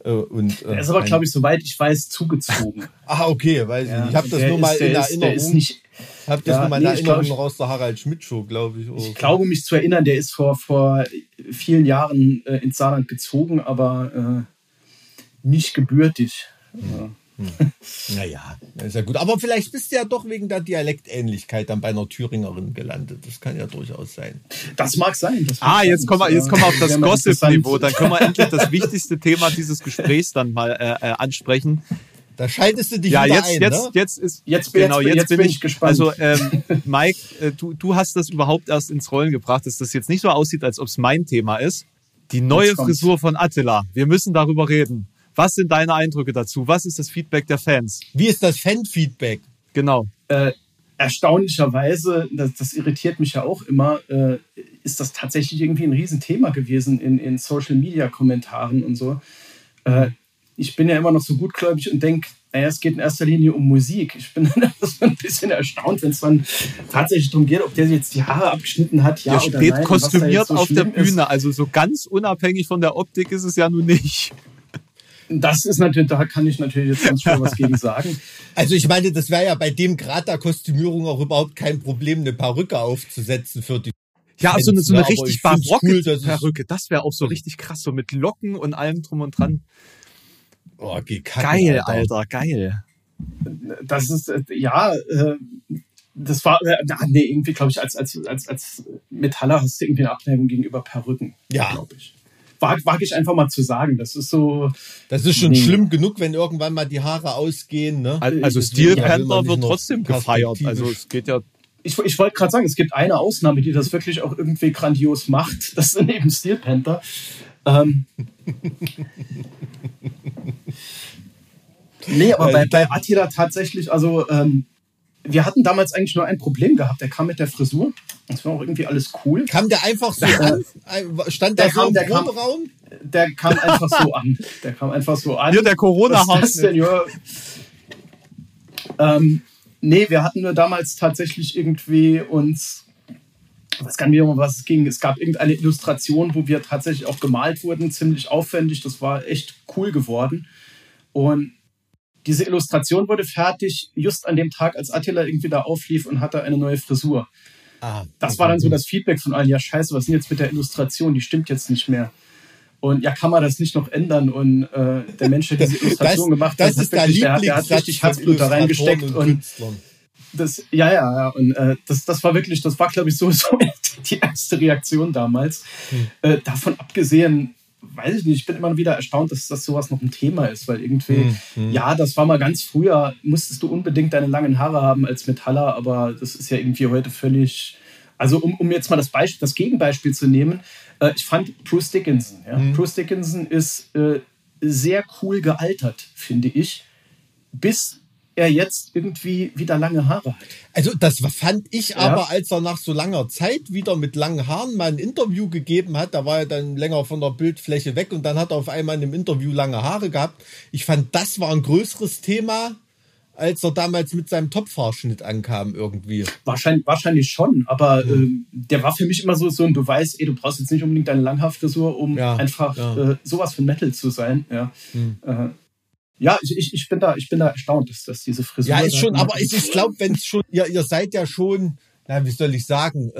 Er ist aber, glaube ich, soweit ich weiß, zugezogen. Ah, okay, weiß ja, ich nicht. Ich habe das nur mal in Erinnerung. Ich habe das nur mal in Erinnerung raus der Harald Schmidt-Show, glaube ich. Ich glaube, mich zu erinnern, der ist vor vielen Jahren ins Saarland gezogen, aber nicht gebürtig. Ja. Hm. Naja, ist ja gut. Aber vielleicht bist du ja doch wegen der Dialektähnlichkeit dann bei einer Thüringerin gelandet. Das kann ja durchaus sein. Das mag sein. Das jetzt kommen wir auf das Gossip-Niveau. Dann können wir endlich das wichtigste Thema dieses Gesprächs dann mal ansprechen. Da schaltest du dich jetzt bin ich gespannt. Also Mike, du hast das überhaupt erst ins Rollen gebracht, dass das jetzt nicht so aussieht, als ob es mein Thema ist. Die neue Frisur von Attila. Wir müssen darüber reden. Was sind deine Eindrücke dazu? Was ist das Feedback der Fans? Wie ist das Fan-Feedback? Genau. Erstaunlicherweise, das irritiert mich ja auch immer, ist das tatsächlich irgendwie ein Riesenthema gewesen in Social-Media-Kommentaren und so. Ich bin ja immer noch so gutgläubig und denke, naja, es geht in erster Linie um Musik. Ich bin dann ein bisschen erstaunt, wenn es dann tatsächlich darum geht, ob der sich jetzt die Haare abgeschnitten hat, ja oder nein. Der steht kostümiert auf der Bühne, also so ganz unabhängig von der Optik ist es ja nun nicht. Das ist natürlich, da kann ich natürlich jetzt ganz schön was gegen sagen. Also ich meine, das wäre ja bei dem Grad der Kostümierung auch überhaupt kein Problem, eine Perücke aufzusetzen für die. Ja, also so eine richtig barocke Perücke, das wäre auch so richtig krass, so mit Locken und allem drum und dran. Oh, geil, Alter, geil. Das ist, das war, irgendwie glaube ich, als Metaller hast du irgendwie eine Abneigung gegenüber Perücken, glaube ich. Wage ich einfach mal zu sagen. Das ist so. Das ist schon schlimm genug, wenn irgendwann mal die Haare ausgehen. Ne? Also Steel Panther wird trotzdem gefeiert. Also es geht ja. Ich wollte gerade sagen, es gibt eine Ausnahme, die das wirklich auch irgendwie grandios macht. Das sind eben Steel Panther. Nee, aber bei Attila tatsächlich, also wir hatten damals eigentlich nur ein Problem gehabt. Der kam mit der Frisur. Das war auch irgendwie alles cool. Kam der einfach so an? Stand der so im Proberaum? Der kam einfach so an. Ja, der Corona-Haus. Ja. Nee, wir hatten nur damals tatsächlich irgendwie uns, ich weiß gar nicht mehr, um was es ging. Es gab irgendeine Illustration, wo wir tatsächlich auch gemalt wurden, ziemlich aufwendig. Das war echt cool geworden. Und diese Illustration wurde fertig just an dem Tag, als Attila irgendwie da auflief und hatte eine neue Frisur. Das war dann so das Feedback von allen. Ja, scheiße, was ist denn jetzt mit der Illustration? Die stimmt jetzt nicht mehr. Und ja, kann man das nicht noch ändern? Und der Mensch, der diese Illustration gemacht hat, der hat richtig Herzblut da reingesteckt. Und das, Und das war, glaube ich, so die erste Reaktion damals. Davon abgesehen, weiß ich nicht, ich bin immer wieder erstaunt, dass das sowas noch ein Thema ist, weil irgendwie, das war mal ganz früher, musstest du unbedingt deine langen Haare haben als Metaller, aber das ist ja irgendwie heute völlig, also um jetzt mal das Gegenbeispiel zu nehmen, ich fand Bruce Dickinson, Bruce Dickinson ist sehr cool gealtert, finde ich, bis er jetzt irgendwie wieder lange Haare hat. Also das fand ich aber, als er nach so langer Zeit wieder mit langen Haaren mal ein Interview gegeben hat, da war er dann länger von der Bildfläche weg und dann hat er auf einmal in einem Interview lange Haare gehabt. Ich fand, das war ein größeres Thema, als er damals mit seinem Topfhaarschnitt ankam irgendwie. Wahrscheinlich schon, aber der war für mich immer so ein Beweis, du brauchst jetzt nicht unbedingt deine Langhaarfrisur, um einfach sowas von Metal zu sein. Ja. Ja, ich bin da erstaunt, dass diese Frisur... Ja, ist schon, aber ich glaube, wenn es schon... Ihr seid ja schon, wie soll ich sagen,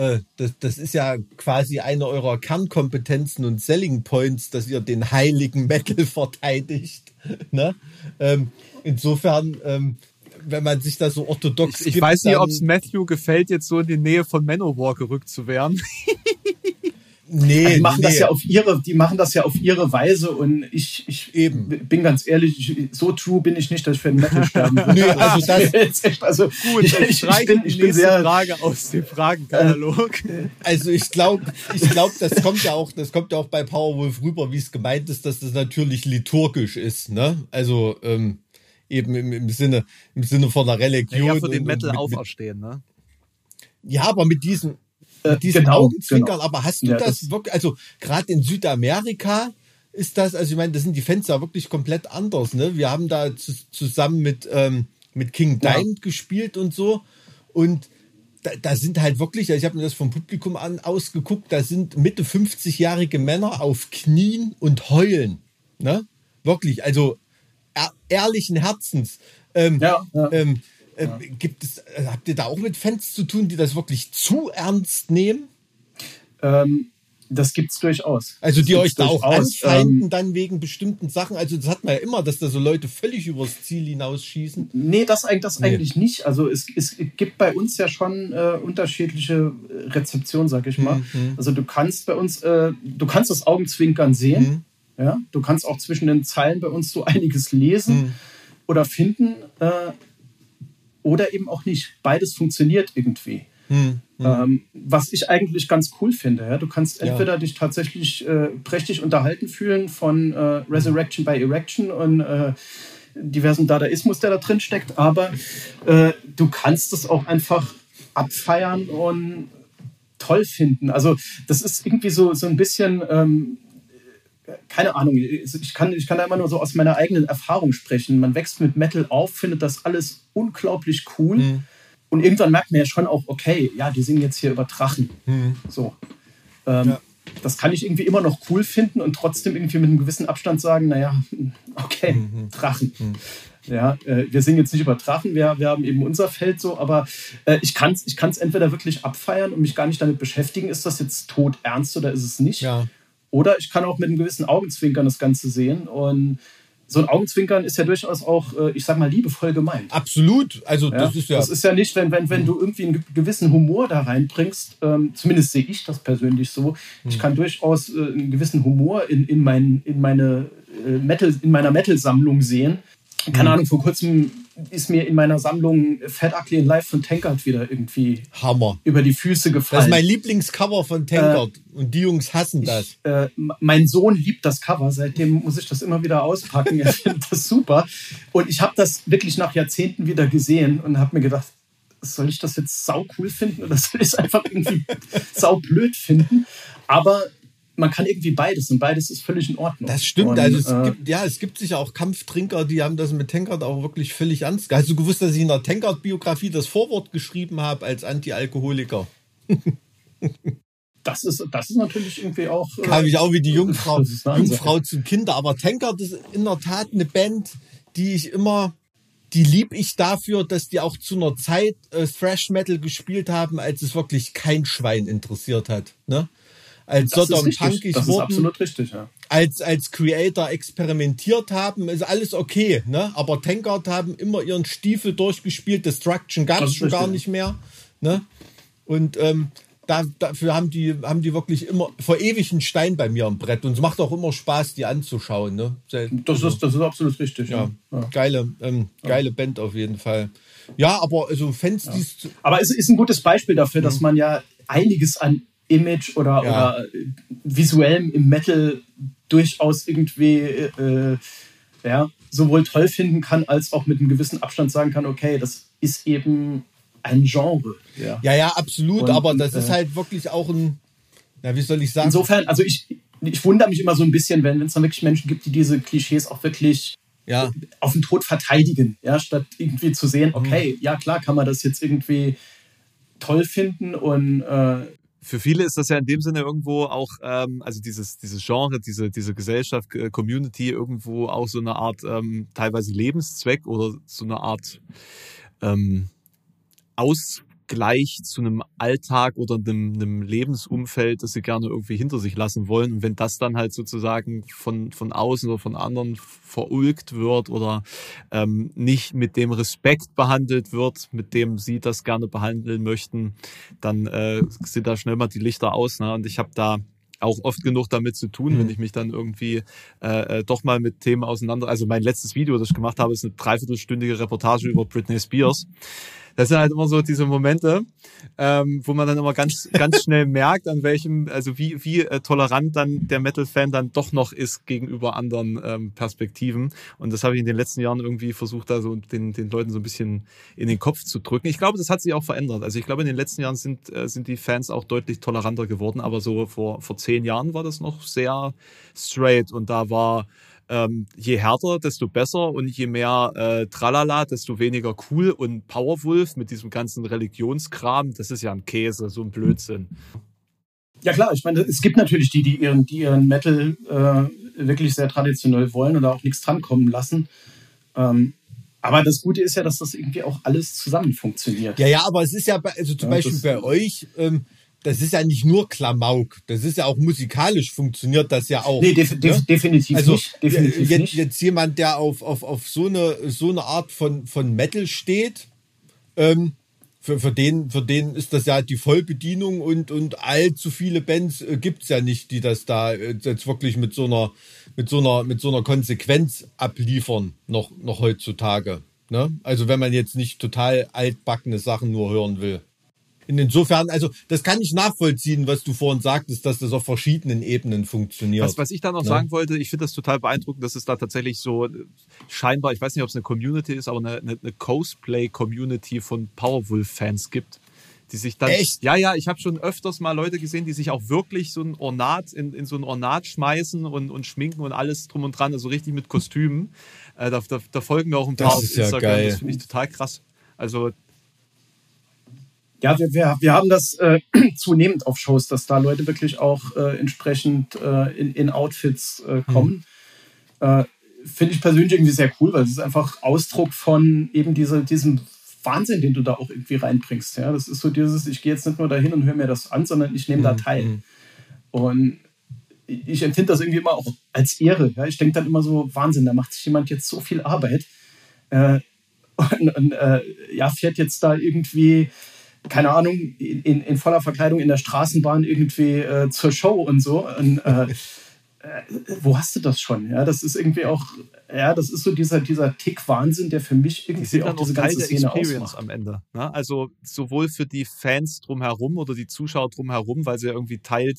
das ist ja quasi eine eurer Kernkompetenzen und Selling Points, dass ihr den heiligen Metal verteidigt. Ne? Insofern, wenn man sich da so orthodox... Ich weiß nicht, ob es Matthew gefällt, jetzt so in die Nähe von Manowar gerückt zu werden. Nee, die machen das ja auf ihre Weise und ich eben bin ganz ehrlich, so true bin ich nicht, dass ich für den Metal sterben würde. Nee, also das ist echt, also gut, ich bin sehr Frage aus dem Fragenkatalog. Also ich glaube, das kommt ja auch bei Powerwolf rüber, wie es gemeint ist, dass das natürlich liturgisch ist, ne? Also eben im Sinne von der Religion. Ja, für den Metal auferstehen, ne? Ja, aber mit diesem Augenzwinkern, aber hast du das wirklich, also gerade in Südamerika ist das, also ich meine, das sind die Fans ja wirklich komplett anders, ne? Wir haben da zusammen mit King Diamond gespielt und so und da sind halt wirklich, ich habe mir das vom Publikum ausgeguckt, da sind Mitte 50-jährige Männer auf Knien und heulen, ne? Wirklich, also ehrlichen Herzens. Habt ihr da auch mit Fans zu tun, die das wirklich zu ernst nehmen? Das gibt's durchaus. Also die euch da auch anfeinden dann wegen bestimmten Sachen. Also das hat man ja immer, dass da so Leute völlig übers Ziel hinausschießen. Nee, das eigentlich nicht. Also es gibt bei uns ja schon unterschiedliche Rezeption, sag ich mal. Mhm. Also du kannst das Augenzwinkern sehen. Mhm. Ja? Du kannst auch zwischen den Zeilen bei uns so einiges lesen oder finden oder eben auch nicht. Beides funktioniert irgendwie. Was ich eigentlich ganz cool finde. Ja? Du kannst entweder dich tatsächlich prächtig unterhalten fühlen von Resurrection by Erection und diversem Dadaismus, der da drin steckt, aber du kannst es auch einfach abfeiern und toll finden. Also das ist irgendwie so ein bisschen... keine Ahnung, ich kann da immer nur so aus meiner eigenen Erfahrung sprechen. Man wächst mit Metal auf, findet das alles unglaublich cool. Und irgendwann merkt man ja schon auch, okay, ja, die singen jetzt hier über Drachen. So. Das kann ich irgendwie immer noch cool finden und trotzdem irgendwie mit einem gewissen Abstand sagen, naja, okay, Drachen. Ja, wir singen jetzt nicht über Drachen, wir haben eben unser Feld so, aber ich kann's entweder wirklich abfeiern und mich gar nicht damit beschäftigen, ist das jetzt tot ernst oder ist es nicht? Ja. Oder ich kann auch mit einem gewissen Augenzwinkern das Ganze sehen. Und so ein Augenzwinkern ist ja durchaus auch, ich sag mal, liebevoll gemeint. Absolut. Also ja, das ist ja nicht, wenn du irgendwie einen gewissen Humor da reinbringst, zumindest sehe ich das persönlich so. Ich kann durchaus einen gewissen Humor in meiner Metal-Sammlung sehen. Keine Ahnung, vor kurzem ist mir in meiner Sammlung Fat Ugly and Life von Tankard wieder irgendwie über die Füße gefallen. Das ist mein Lieblingscover von Tankard und die Jungs hassen das. Mein Sohn liebt das Cover, seitdem muss ich das immer wieder auspacken. Er findet das super und ich habe das wirklich nach Jahrzehnten wieder gesehen und habe mir gedacht, soll ich das jetzt sau cool finden oder soll ich es einfach irgendwie sau blöd finden? Aber man kann irgendwie beides und beides ist völlig in Ordnung. Das stimmt. Und, also es gibt sicher auch Kampftrinker, die haben das mit Tankard auch wirklich völlig ernst. Hast du gewusst, dass ich in der Tankard-Biografie das Vorwort geschrieben habe als Anti-Alkoholiker? Das ist natürlich irgendwie auch... Kam ich auch wie die Jungfrau zum Kinder. Aber Tankard ist in der Tat eine Band, die liebe ich dafür, dass die auch zu einer Zeit Thrash-Metal gespielt haben, als es wirklich kein Schwein interessiert hat, ne? Als Sodom punkig wurden, richtig, ja. als Creator experimentiert haben, ist alles okay, ne? Aber Tankard haben immer ihren Stiefel durchgespielt, Destruction gab es schon richtig. Gar nicht mehr, ne? Und dafür haben die wirklich immer vor ewig einen Stein bei mir am Brett und es macht auch immer Spaß, die anzuschauen, ne? Das ist absolut richtig, ja. Ja. Geile Band auf jeden Fall. Ja, aber also Fans, die es... Aber es ist ein gutes Beispiel dafür, dass man ja einiges an Image oder visuellem im Metal durchaus irgendwie sowohl toll finden kann, als auch mit einem gewissen Abstand sagen kann, okay, das ist eben ein Genre. Ja, ja absolut, und, aber das ist halt wirklich auch ein, wie soll ich sagen? Insofern, also ich wundere mich immer so ein bisschen, wenn es dann wirklich Menschen gibt, die diese Klischees auch wirklich auf den Tod verteidigen, ja, statt irgendwie zu sehen, okay, ja klar kann man das jetzt irgendwie toll finden und für viele ist das ja in dem Sinne irgendwo auch, also dieses Genre, diese Gesellschaft, Community irgendwo auch so eine Art teilweise Lebenszweck oder so eine Art Ausgleich zu einem Alltag oder einem Lebensumfeld, das sie gerne irgendwie hinter sich lassen wollen. Und wenn das dann halt sozusagen von außen oder von anderen verulgt wird oder nicht mit dem Respekt behandelt wird, mit dem sie das gerne behandeln möchten, dann sind da schnell mal die Lichter aus. Ne? Und ich habe da auch oft genug damit zu tun, wenn ich mich dann irgendwie doch mal mit Themen auseinander... Also mein letztes Video, das ich gemacht habe, ist eine 3/4-stündige Reportage über Britney Spears. Das sind halt immer so diese Momente, wo man dann immer ganz, ganz schnell merkt, an welchem, also wie tolerant dann der Metal-Fan dann doch noch ist gegenüber anderen Perspektiven. Und das habe ich in den letzten Jahren irgendwie versucht, da so den Leuten so ein bisschen in den Kopf zu drücken. Ich glaube, das hat sich auch verändert. Also ich glaube, in den letzten Jahren sind die Fans auch deutlich toleranter geworden. Aber so vor 10 Jahren war das noch sehr straight und da war... je härter, desto besser und je mehr Tralala, desto weniger cool und Powerwolf mit diesem ganzen Religionskram, das ist ja ein Käse, so ein Blödsinn. Ja klar, ich meine, es gibt natürlich die ihren Metal wirklich sehr traditionell wollen oder auch nichts dran kommen lassen. Aber das Gute ist ja, dass das irgendwie auch alles zusammen funktioniert. Ja, aber es ist ja, also zum Beispiel bei euch... das ist ja nicht nur Klamauk, das ist ja auch musikalisch funktioniert das ja auch. Nee, definitiv also nicht. Definitiv jetzt, nicht. Jetzt jemand, der auf so eine Art von Metal steht, für den ist das ja die Vollbedienung und allzu viele Bands gibt's ja nicht, die das da jetzt wirklich mit so einer Konsequenz abliefern, noch heutzutage. Ne? Also wenn man jetzt nicht total altbackene Sachen nur hören will. Insofern, also das kann ich nachvollziehen, was du vorhin sagtest, dass das auf verschiedenen Ebenen funktioniert. Was ich da noch sagen wollte, ich finde das total beeindruckend, dass es da tatsächlich so scheinbar, ich weiß nicht, ob es eine Community ist, aber eine Cosplay-Community von Powerwolf-Fans gibt, die sich dann... Echt? Ja, ich habe schon öfters mal Leute gesehen, die sich auch wirklich so ein Ornat in so ein Ornat schmeißen und schminken und alles drum und dran, also richtig mit Kostümen. Da folgen auch ein paar auf Instagram. Geil. Das finde ich total krass. Also... Ja, wir haben das zunehmend auf Shows, dass da Leute wirklich auch entsprechend in Outfits kommen. Finde ich persönlich irgendwie sehr cool, weil es ist einfach Ausdruck von eben diesem Wahnsinn, den du da auch irgendwie reinbringst. Ja? Das ist so dieses, ich gehe jetzt nicht nur dahin und höre mir das an, sondern ich nehme da teil. Und ich empfinde das irgendwie immer auch als Ehre. Ja? Ich denke dann immer so, Wahnsinn, da macht sich jemand jetzt so viel Arbeit und fährt jetzt da irgendwie... keine Ahnung, in voller Verkleidung in der Straßenbahn irgendwie zur Show und so. Und, wo hast du das schon? Ja, das ist irgendwie auch, ja, das ist so dieser Tick-Wahnsinn, der für mich irgendwie auch diese ganze Szene ausmacht. Am Ende. Ne? Also sowohl für die Fans drumherum oder die Zuschauer drumherum, weil sie ja irgendwie Teil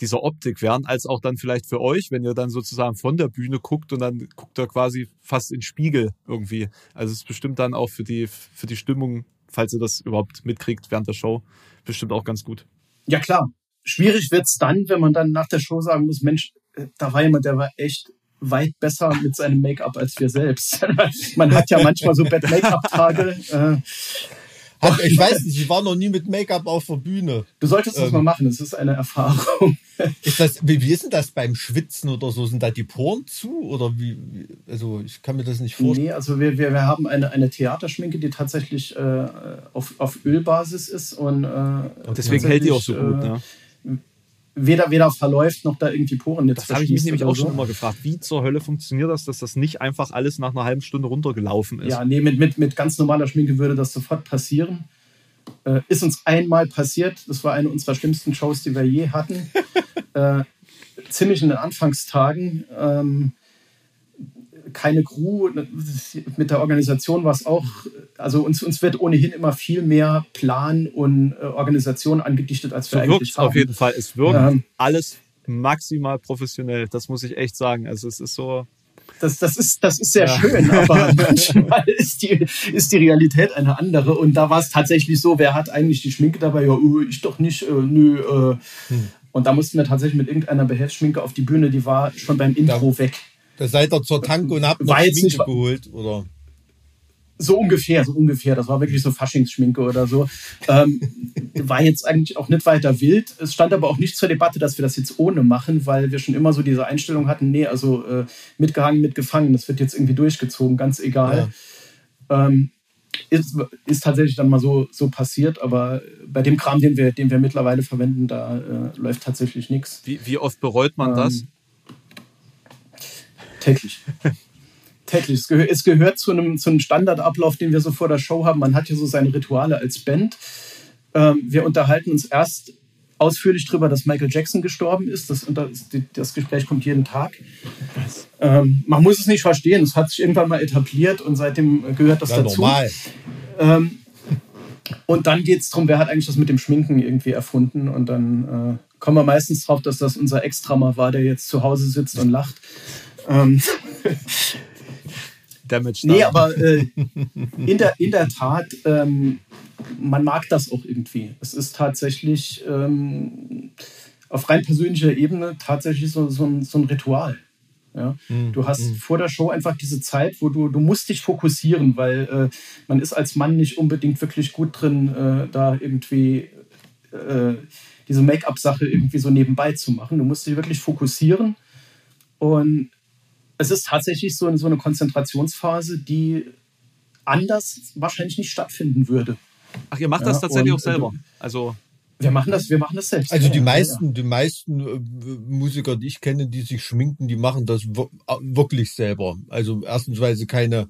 dieser Optik wären, als auch dann vielleicht für euch, wenn ihr dann sozusagen von der Bühne guckt und dann guckt ihr quasi fast in den Spiegel irgendwie. Also es ist bestimmt dann auch für die Stimmung, falls ihr das überhaupt mitkriegt während der Show, bestimmt auch ganz gut. Ja klar, schwierig wird es dann, wenn man dann nach der Show sagen muss, Mensch, da war jemand, der war echt weit besser mit seinem Make-up als wir selbst. Man hat ja manchmal so Bad Make-up-Tage. Ich weiß nicht, ich war noch nie mit Make-up auf der Bühne. Du solltest das mal machen, das ist eine Erfahrung. Wie ist denn das beim Schwitzen oder so? Sind da die Poren zu? Oder wie? Also ich kann mir das nicht vorstellen. Nee, also wir haben eine Theaterschminke, die tatsächlich auf Ölbasis ist. Und deswegen hält die auch so gut, ne? Weder verläuft, noch da irgendwie Poren jetzt. Das habe ich mich nämlich auch schon immer gefragt. Wie zur Hölle funktioniert das, dass das nicht einfach alles nach einer halben Stunde runtergelaufen ist? Ja, nee, mit ganz normaler Schminke würde das sofort passieren. Ist uns einmal passiert. Das war eine unserer schlimmsten Shows, die wir je hatten. Ziemlich in den Anfangstagen. Keine Crew. Mit der Organisation war es auch... Also uns wird ohnehin immer viel mehr Plan und Organisation angedichtet, als wir so eigentlich haben. Auf jeden Fall. Es wirkt alles maximal professionell. Das muss ich echt sagen. Also es ist so... Das ist sehr schön, aber manchmal ist die Realität eine andere. Und da war es tatsächlich so, wer hat eigentlich die Schminke dabei? Ja, ich doch nicht. Und da mussten wir tatsächlich mit irgendeiner Behelfsschminke auf die Bühne. Die war schon beim Intro weg. Da seid ihr zur Tanke und habt noch Schminke geholt, oder? So ungefähr. Das war wirklich so Faschingsschminke oder so. War jetzt eigentlich auch nicht weiter wild. Es stand aber auch nicht zur Debatte, dass wir das jetzt ohne machen, weil wir schon immer so diese Einstellung hatten, nee, also mitgehangen, mitgefangen, das wird jetzt irgendwie durchgezogen, ganz egal. Ja. Ist tatsächlich dann mal so passiert, aber bei dem Kram, den wir mittlerweile verwenden, da läuft tatsächlich nichts. Wie oft bereut man das? Täglich. Es gehört zu einem Standardablauf, den wir so vor der Show haben. Man hat ja so seine Rituale als Band. Wir unterhalten uns erst ausführlich darüber, dass Michael Jackson gestorben ist. Das Gespräch kommt jeden Tag. Man muss es nicht verstehen. Es hat sich irgendwann mal etabliert und seitdem gehört das dazu. Normal. Und dann geht es darum, wer hat eigentlich das mit dem Schminken irgendwie erfunden. Und dann kommen wir meistens drauf, dass das unser Extrammer war, der jetzt zu Hause sitzt und lacht. Nee, aber in der Tat, man mag das auch irgendwie. Es ist tatsächlich auf rein persönlicher Ebene tatsächlich so ein Ritual. Ja? Du hast vor der Show einfach diese Zeit, wo du musst dich fokussieren, weil man ist als Mann nicht unbedingt wirklich gut drin, da irgendwie diese Make-up-Sache irgendwie so nebenbei zu machen. Du musst dich wirklich fokussieren und es ist tatsächlich so eine Konzentrationsphase, die anders wahrscheinlich nicht stattfinden würde. Ach, ihr macht das tatsächlich auch selber? Also wir machen das selbst. Also die meisten Musiker, die ich kenne, die sich schminken, die machen das wirklich selber. Also erstens, weil sie keinen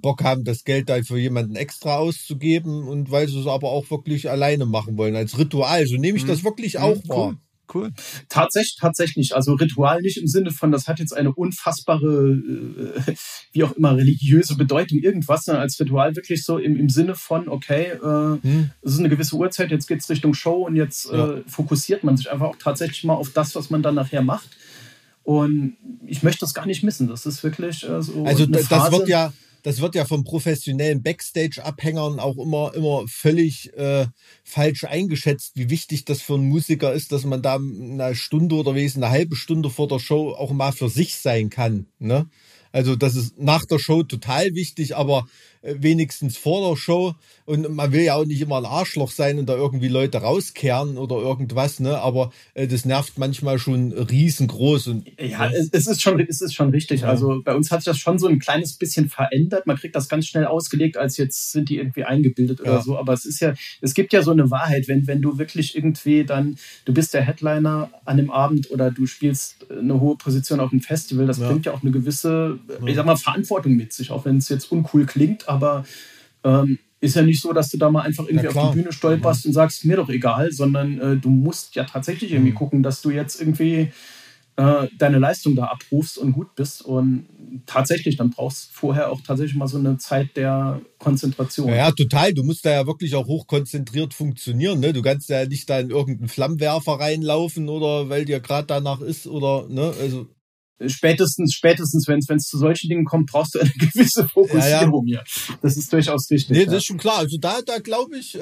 Bock haben, das Geld dann für jemanden extra auszugeben und weil sie es aber auch wirklich alleine machen wollen, als Ritual. So nehme ich das wirklich auch wahr. Cool. Tatsächlich. Also Ritual nicht im Sinne von, das hat jetzt eine unfassbare, wie auch immer, religiöse Bedeutung, irgendwas, sondern als Ritual wirklich so im Sinne von, okay, es ist eine gewisse Uhrzeit, jetzt geht es Richtung Show und jetzt fokussiert man sich einfach auch tatsächlich mal auf das, was man dann nachher macht. Und ich möchte das gar nicht missen. Das ist wirklich so. Also eine Phase. Das wird ja von professionellen Backstage-Abhängern auch immer völlig falsch eingeschätzt, wie wichtig das für einen Musiker ist, dass man da eine Stunde oder wenigstens eine halbe Stunde vor der Show auch mal für sich sein kann. Ne? Also das ist nach der Show total wichtig, aber wenigstens vor der Show. Und man will ja auch nicht immer ein Arschloch sein und da irgendwie Leute rauskehren oder irgendwas, ne? Aber das nervt manchmal schon riesengroß. Und ja, es ist schon richtig. Ja. Also bei uns hat sich das schon so ein kleines bisschen verändert. Man kriegt das ganz schnell ausgelegt, als jetzt sind die irgendwie eingebildet oder so. Aber es gibt ja so eine Wahrheit, wenn du wirklich irgendwie dann, du bist der Headliner an dem Abend oder du spielst eine hohe Position auf dem Festival, das bringt ja auch eine gewisse, ich sag mal, Verantwortung mit sich, auch wenn es jetzt uncool klingt. Aber ist ja nicht so, dass du da mal einfach irgendwie auf die Bühne stolperst und sagst, mir doch egal, sondern du musst ja tatsächlich irgendwie gucken, dass du jetzt irgendwie deine Leistung da abrufst und gut bist. Und tatsächlich, dann brauchst du vorher auch tatsächlich mal so eine Zeit der Konzentration. Ja, total. Du musst da ja wirklich auch hochkonzentriert funktionieren. Ne? Du kannst ja nicht da in irgendeinen Flammenwerfer reinlaufen oder weil dir gerade danach ist oder, ne, also... Spätestens, wenn es zu solchen Dingen kommt, brauchst du eine gewisse Fokussierung hier. Das ist durchaus richtig. Nee, das ist schon klar. Also da glaube ich,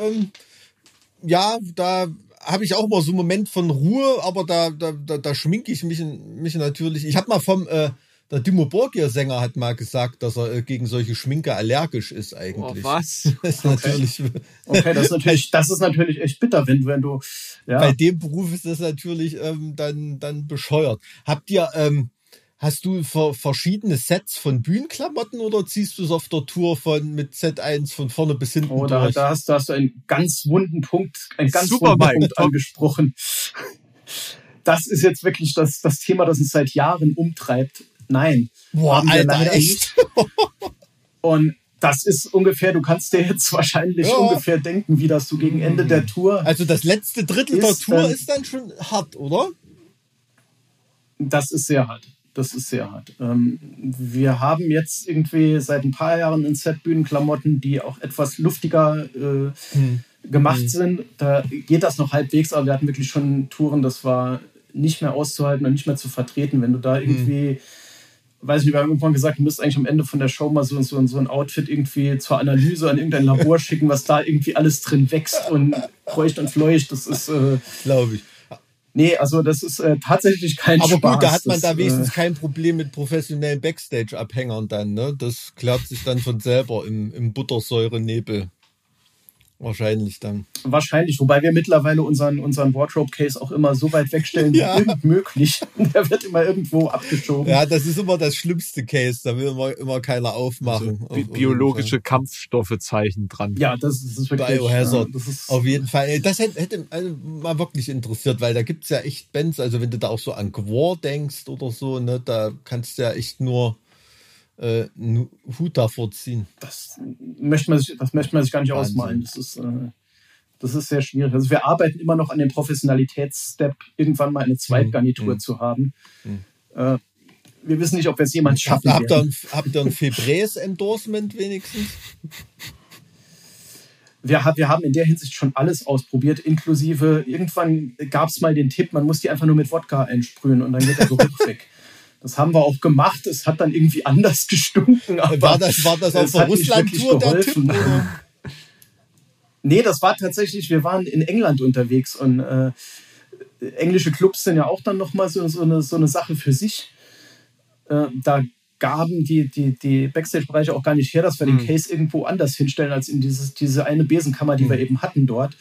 da habe ich auch immer so einen Moment von Ruhe, aber da schminke ich mich natürlich. Ich habe mal vom der Dimo Borgir-Sänger hat mal gesagt, dass er gegen solche Schminke allergisch ist eigentlich. Oh, was? Das ist natürlich... Okay, das ist natürlich echt bitter, wenn du... Ja. Bei dem Beruf ist das natürlich dann bescheuert. Hast du verschiedene Sets von Bühnenklamotten oder ziehst du es auf der Tour mit Set 1 von vorne bis hinten durch? Da hast du einen ganz wunden Punkt, angesprochen. Das ist jetzt wirklich das Thema, das uns seit Jahren umtreibt. Nein. Boah, Alter, echt? Und das ist ungefähr, du kannst dir jetzt wahrscheinlich ungefähr denken, wie das so gegen Ende der Tour... Also das letzte Drittel der Tour ist dann schon hart, oder? Das ist sehr hart. Wir haben jetzt irgendwie seit ein paar Jahren in Set-Bühnenklamotten, die auch etwas luftiger gemacht sind. Da geht das noch halbwegs, aber wir hatten wirklich schon Touren, das war... nicht mehr auszuhalten und nicht mehr zu vertreten, wenn du da irgendwie, weiß nicht, wir haben irgendwann gesagt, du müsst eigentlich am Ende von der Show mal so ein Outfit irgendwie zur Analyse an irgendein Labor schicken, was da irgendwie alles drin wächst und kreucht und fleucht. Das ist, glaube ich. Nee, also das ist tatsächlich kein Spaß. Aber gut, da hat man da wenigstens kein Problem mit professionellen Backstage-Abhängern dann, ne? Das klärt sich dann von selber im Buttersäurenebel. Wahrscheinlich, wobei wir mittlerweile unseren Wardrobe-Case auch immer so weit wegstellen, wie irgend möglich. Der wird immer irgendwo abgeschoben. Ja, das ist immer das schlimmste Case, da will immer keiner aufmachen. Also, biologische Kampfstoffe zeichnen dran. Ja, das ist wirklich... Biohazard, das ist auf jeden Fall. Das hätte mal wirklich interessiert, weil da gibt es ja echt Bands, also wenn du da auch so an Gwar denkst oder so, ne, da kannst du ja echt nur... einen Hut davor ziehen. Das möchte man sich gar nicht Wahnsinn. Ausmalen. Das ist sehr schwierig. Also wir arbeiten immer noch an dem Professionalitätsstep, irgendwann mal eine Zweitgarnitur zu haben. Wir wissen nicht, ob wir es jemand schaffen werden. Habt ihr ein Febreze-Endorsement wenigstens? Wir haben in der Hinsicht schon alles ausprobiert, inklusive, irgendwann gab es mal den Tipp, man muss die einfach nur mit Wodka einsprühen und dann geht der Geruch weg. Das haben wir auch gemacht. Es hat dann irgendwie anders gestunken. Aber war das auf der Russland-Tour der Tipp? Nee, das war tatsächlich, wir waren in England unterwegs und englische Clubs sind ja auch dann nochmal so eine Sache für sich. Da gaben die Backstage-Bereiche auch gar nicht her, dass wir den Case irgendwo anders hinstellen als in diese eine Besenkammer, die wir eben hatten dort.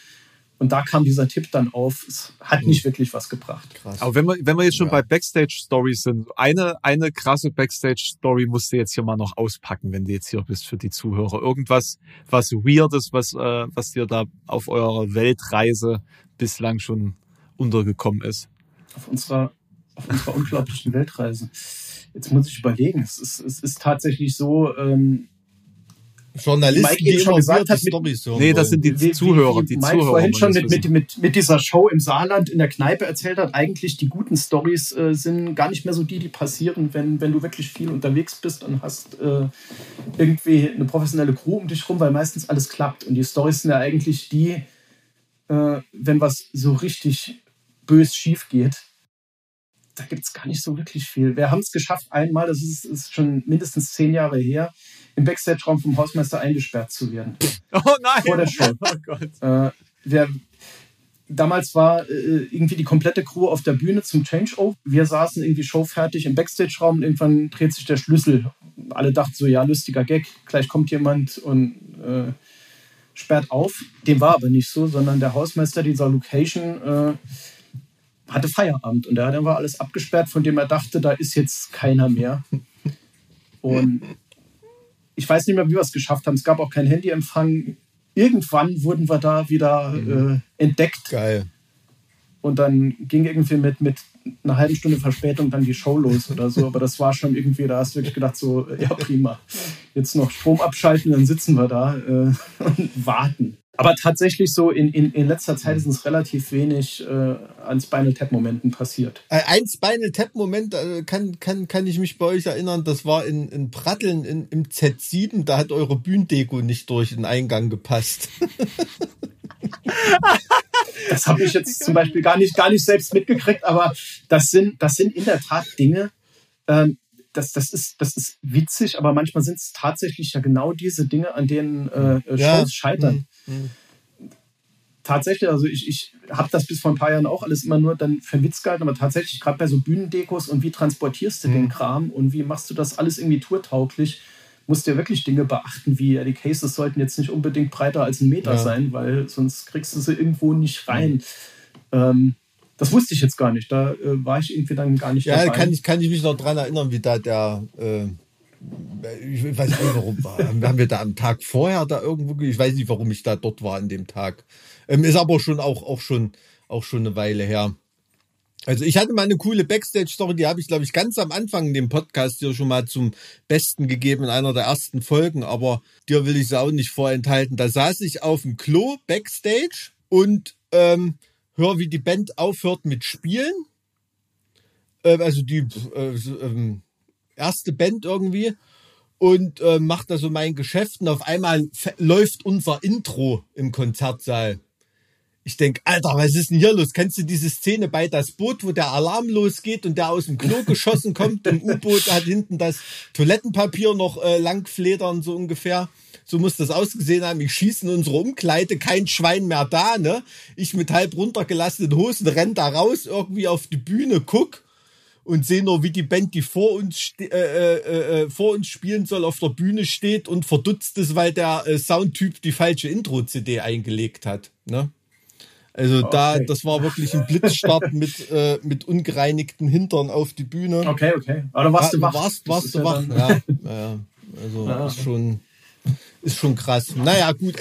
Und da kam dieser Tipp dann auf. Es hat nicht wirklich was gebracht. Krass. Aber wenn wir jetzt schon bei Backstage-Stories sind, eine krasse Backstage-Story musst du jetzt hier mal noch auspacken, wenn du jetzt hier bist für die Zuhörer. Irgendwas, was Weirdes, was dir da auf eurer Weltreise bislang schon untergekommen ist. Auf unserer unglaublichen Weltreise. Jetzt muss ich überlegen. Es ist tatsächlich so... Journalisten, Mike eben schon gesagt hat, das sind die Zuhörer, die Mike Zuhörer vorhin schon mit dieser Show im Saarland in der Kneipe erzählt hat, eigentlich die guten Storys sind gar nicht mehr so die passieren, wenn du wirklich viel unterwegs bist und hast irgendwie eine professionelle Crew um dich rum, weil meistens alles klappt. Und die Storys sind ja eigentlich die, wenn was so richtig bös schief geht, da gibt es gar nicht so wirklich viel. Wir haben es geschafft, einmal, das ist schon mindestens 10 Jahre her, im Backstage-Raum vom Hausmeister eingesperrt zu werden. Oh nein! Vor der Show. Oh Gott. Damals war irgendwie die komplette Crew auf der Bühne zum Changeover. Wir saßen irgendwie showfertig im Backstage-Raum und irgendwann dreht sich der Schlüssel. Alle dachten so, ja, lustiger Gag, gleich kommt jemand und sperrt auf. Dem war aber nicht so, sondern der Hausmeister dieser Location hatte Feierabend und dann war alles abgesperrt, von dem er dachte, da ist jetzt keiner mehr. Und ich weiß nicht mehr, wie wir es geschafft haben. Es gab auch keinen Handyempfang. Irgendwann wurden wir da wieder entdeckt. Geil. Und dann ging irgendwie mit einer halben Stunde Verspätung dann die Show los oder so. Aber das war schon irgendwie, da hast du wirklich gedacht so, ja prima, jetzt noch Strom abschalten, dann sitzen wir da und warten. Aber tatsächlich so in letzter Zeit ist uns relativ wenig an Spinal Tap-Momenten passiert. Ein Spinal Tap-Moment kann ich mich bei euch erinnern, das war in Pratteln im Z7, da hat eure Bühnendeko nicht durch den Eingang gepasst. Das habe ich jetzt zum Beispiel gar nicht selbst mitgekriegt, aber das sind in der Tat Dinge, das ist witzig, aber manchmal sind es tatsächlich ja genau diese Dinge, an denen Shows scheitern. Tatsächlich, also ich habe das bis vor ein paar Jahren auch alles immer nur dann für einen Witz gehalten, aber tatsächlich gerade bei so Bühnendekos und wie transportierst du den Kram und wie machst du das alles irgendwie tourtauglich, musst du ja wirklich Dinge beachten, wie die Cases sollten jetzt nicht unbedingt breiter als 1 Meter sein, weil sonst kriegst du sie irgendwo nicht rein. Das wusste ich jetzt gar nicht, da war ich irgendwie dann gar nicht dabei. Ja, kann ich mich noch dran erinnern, wie da der... ich weiß nicht, warum war. Haben wir da am Tag vorher da irgendwo... Ich weiß nicht, warum ich da dort war an dem Tag. Ist aber schon auch schon eine Weile her. Also ich hatte mal eine coole Backstage-Story, die habe ich, glaube ich, ganz am Anfang in dem Podcast hier schon mal zum Besten gegeben in einer der ersten Folgen. Aber dir will ich es auch nicht vorenthalten. Da saß ich auf dem Klo Backstage und höre, wie die Band aufhört mit Spielen. Also die... erste Band irgendwie und macht da so mein Geschäft und auf einmal läuft unser Intro im Konzertsaal. Ich denke, Alter, was ist denn hier los? Kennst du diese Szene bei Das Boot, wo der Alarm losgeht und der aus dem Klo geschossen kommt? Im U-Boot hat hinten das Toilettenpapier noch langfledern, so ungefähr. So muss das ausgesehen haben. Ich schieße in unsere Umkleide, kein Schwein mehr da, ne? Ich mit halb runtergelassenen Hosen renn da raus, irgendwie auf die Bühne, guck. Und sehen nur, wie die Band, die vor uns spielen soll, auf der Bühne steht und verdutzt ist, weil der Soundtyp die falsche Intro-CD eingelegt hat. Ne? Also okay. Das war wirklich ein Blitzstart mit ungereinigten Hintern auf die Bühne. Okay. Aber warst du wach. Ja. Also ist schon krass. Naja, gut.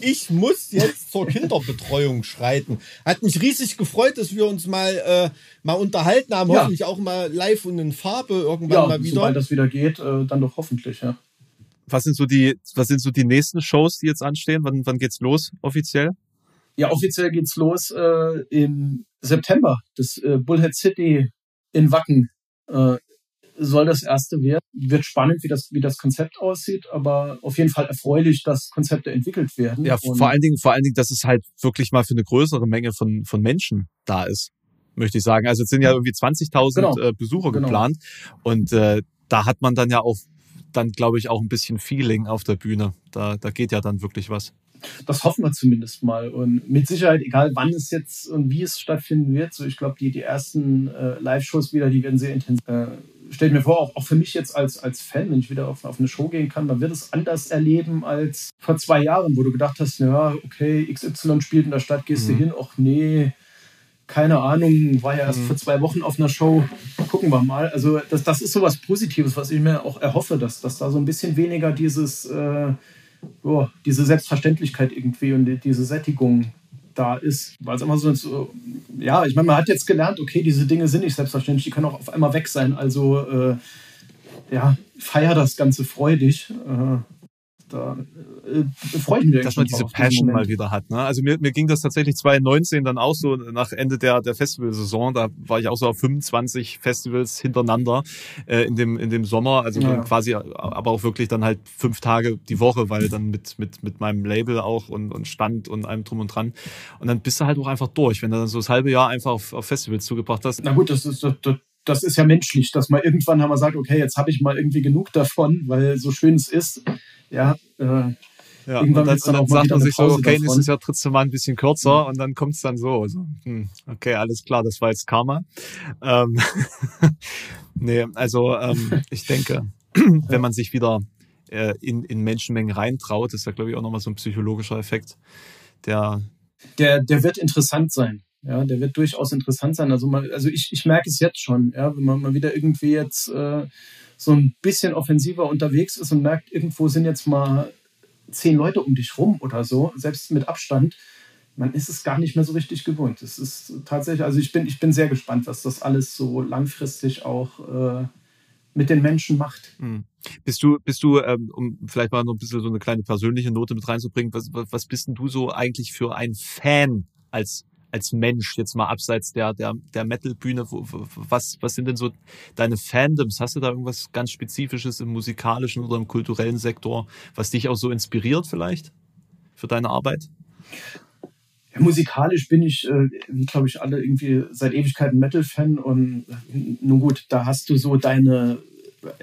Ich muss jetzt zur Kinderbetreuung schreiten. Hat mich riesig gefreut, dass wir uns mal unterhalten haben. Ja. Hoffentlich auch mal live und in Farbe irgendwann mal wieder. Sobald das wieder geht, dann doch hoffentlich, ja. Was sind so die nächsten Shows, die jetzt anstehen? Wann geht's los offiziell? Ja, offiziell geht's los im September. Das Bullhead City in Wacken soll das erste werden. Wird spannend, wie das Konzept aussieht, aber auf jeden Fall erfreulich, dass Konzepte entwickelt werden. Ja, und vor allen Dingen, dass es halt wirklich mal für eine größere Menge von Menschen da ist, möchte ich sagen. Also jetzt sind ja irgendwie 20.000 Besucher geplant und da hat man dann ja auch, glaube ich, auch ein bisschen Feeling auf der Bühne. Da geht ja dann wirklich was. Das hoffen wir zumindest mal und mit Sicherheit, egal wann es jetzt und wie es stattfinden wird, so ich glaube, die ersten Live-Shows wieder, die werden sehr intensiv stelle mir vor, auch für mich jetzt als Fan, wenn ich wieder auf eine Show gehen kann, man wird es anders erleben als vor 2 Jahren, wo du gedacht hast, ja, okay, XY spielt in der Stadt, gehst du hin, ach nee, keine Ahnung, war ja erst vor 2 Wochen auf einer Show, gucken wir mal. Also das ist sowas Positives, was ich mir auch erhoffe, dass da so ein bisschen weniger diese Selbstverständlichkeit irgendwie und diese Sättigung da ist, weil es immer so, ja, ich meine, man hat jetzt gelernt, okay, diese Dinge sind nicht selbstverständlich, die können auch auf einmal weg sein, also ja, feier das Ganze freudig, da freuen wir uns. Dass man diese Passion mal wieder hat, ne? Also mir ging das tatsächlich 2019 dann auch so nach Ende der Festivalsaison, da war ich auch so auf 25 Festivals hintereinander in dem Sommer, also ja. Quasi, aber auch wirklich dann halt 5 Tage die Woche, weil dann mit meinem Label auch und Stand und allem drum und dran, und dann bist du halt auch einfach durch, wenn du dann so das halbe Jahr einfach auf Festivals zugebracht hast. Na gut, das ist ja menschlich, dass man irgendwann haben wir gesagt, okay, jetzt habe ich mal irgendwie genug davon, weil so schön es ist, ja, ja, irgendwann ist dann auch mal sagt man sich so, okay, nächstes Jahr trittst du mal ein bisschen kürzer, und dann kommt es dann so. Okay, alles klar, das war jetzt Karma. Nee, also ich denke, wenn man sich wieder in Menschenmengen reintraut, ist da, glaube ich, auch nochmal so ein psychologischer Effekt. Der wird interessant sein. Ja, der wird durchaus interessant sein. Also ich merke es jetzt schon, ja, wenn man mal wieder irgendwie jetzt so ein bisschen offensiver unterwegs ist und merkt, irgendwo sind jetzt mal 10 Leute um dich rum oder so, selbst mit Abstand, man ist es gar nicht mehr so richtig gewohnt. Es ist tatsächlich, also ich bin sehr gespannt, was das alles so langfristig auch mit den Menschen macht. Mhm. Bist du, um vielleicht mal noch ein bisschen so eine kleine persönliche Note mit reinzubringen, was bist denn du so eigentlich für ein Fan als Mensch, jetzt mal abseits der Metal-Bühne, was sind denn so deine Fandoms? Hast du da irgendwas ganz Spezifisches im musikalischen oder im kulturellen Sektor, was dich auch so inspiriert vielleicht für deine Arbeit? Ja, musikalisch bin ich, wie glaube ich alle, irgendwie seit Ewigkeiten Metal-Fan, und nun gut, da hast du so deine,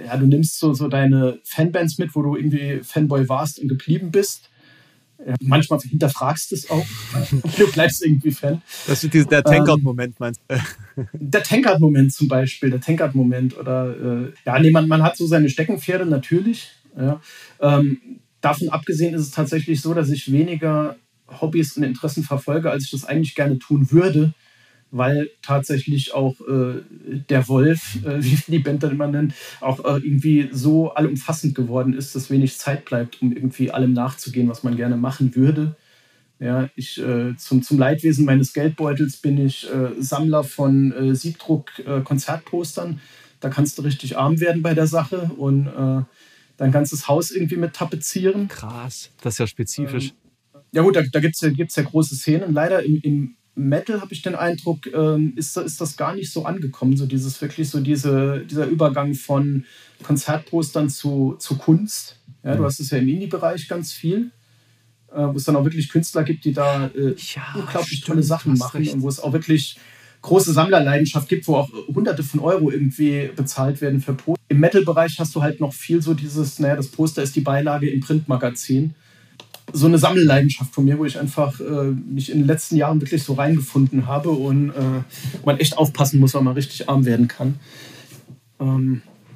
ja, du nimmst so deine Fanbands mit, wo du irgendwie Fanboy warst und geblieben bist. Ja, manchmal hinterfragst du es auch. Du bleibst irgendwie Fan. Das ist der Tankard-Moment, meinst du? Der Tankard-Moment zum Beispiel. Der Tankard-Moment. Oder, man hat so seine Steckenpferde, natürlich. Ja. Davon abgesehen ist es tatsächlich so, dass ich weniger Hobbys und Interessen verfolge, als ich das eigentlich gerne tun würde, weil tatsächlich auch der Wolf, wie die Band dann immer nennt, auch irgendwie so allumfassend geworden ist, dass wenig Zeit bleibt, um irgendwie allem nachzugehen, was man gerne machen würde. Ja, ich zum Leidwesen meines Geldbeutels bin ich Sammler von Siebdruck-Konzertpostern. Da kannst du richtig arm werden bei der Sache und dein ganzes Haus irgendwie mit tapezieren. Krass, das ist ja spezifisch. Ja gut, da gibt's ja große Szenen. Leider im Metal, habe ich den Eindruck, ist das gar nicht so angekommen, so dieses wirklich so dieser Übergang von Konzertpostern zu Kunst. Ja, du hast es ja im Indie-Bereich ganz viel, wo es dann auch wirklich Künstler gibt, die da unglaublich tolle Sachen machen und wo es auch wirklich große Sammlerleidenschaft gibt, wo auch Hunderte von Euro irgendwie bezahlt werden für Poster. Im Metal-Bereich hast du halt noch viel so dieses, das Poster ist die Beilage im Printmagazin. So eine Sammelleidenschaft von mir, wo ich einfach mich in den letzten Jahren wirklich so reingefunden habe und man echt aufpassen muss, weil man richtig arm werden kann.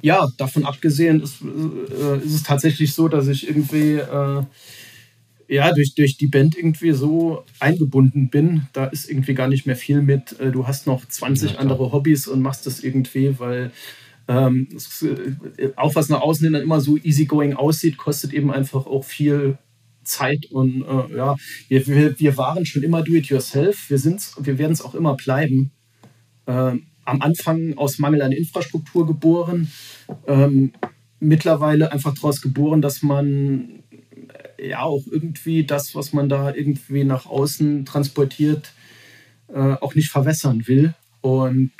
Davon abgesehen ist es tatsächlich so, dass ich irgendwie durch die Band irgendwie so eingebunden bin. Da ist irgendwie gar nicht mehr viel mit, du hast noch 20 andere Hobbys und machst das irgendwie, weil auch was nach außen hin dann immer so easygoing aussieht, kostet eben einfach auch viel Zeit und wir waren schon immer do-it-yourself, wir werden es auch immer bleiben. Am Anfang aus Mangel an Infrastruktur geboren, mittlerweile einfach daraus geboren, dass man ja auch irgendwie das, was man da irgendwie nach außen transportiert, auch nicht verwässern will, und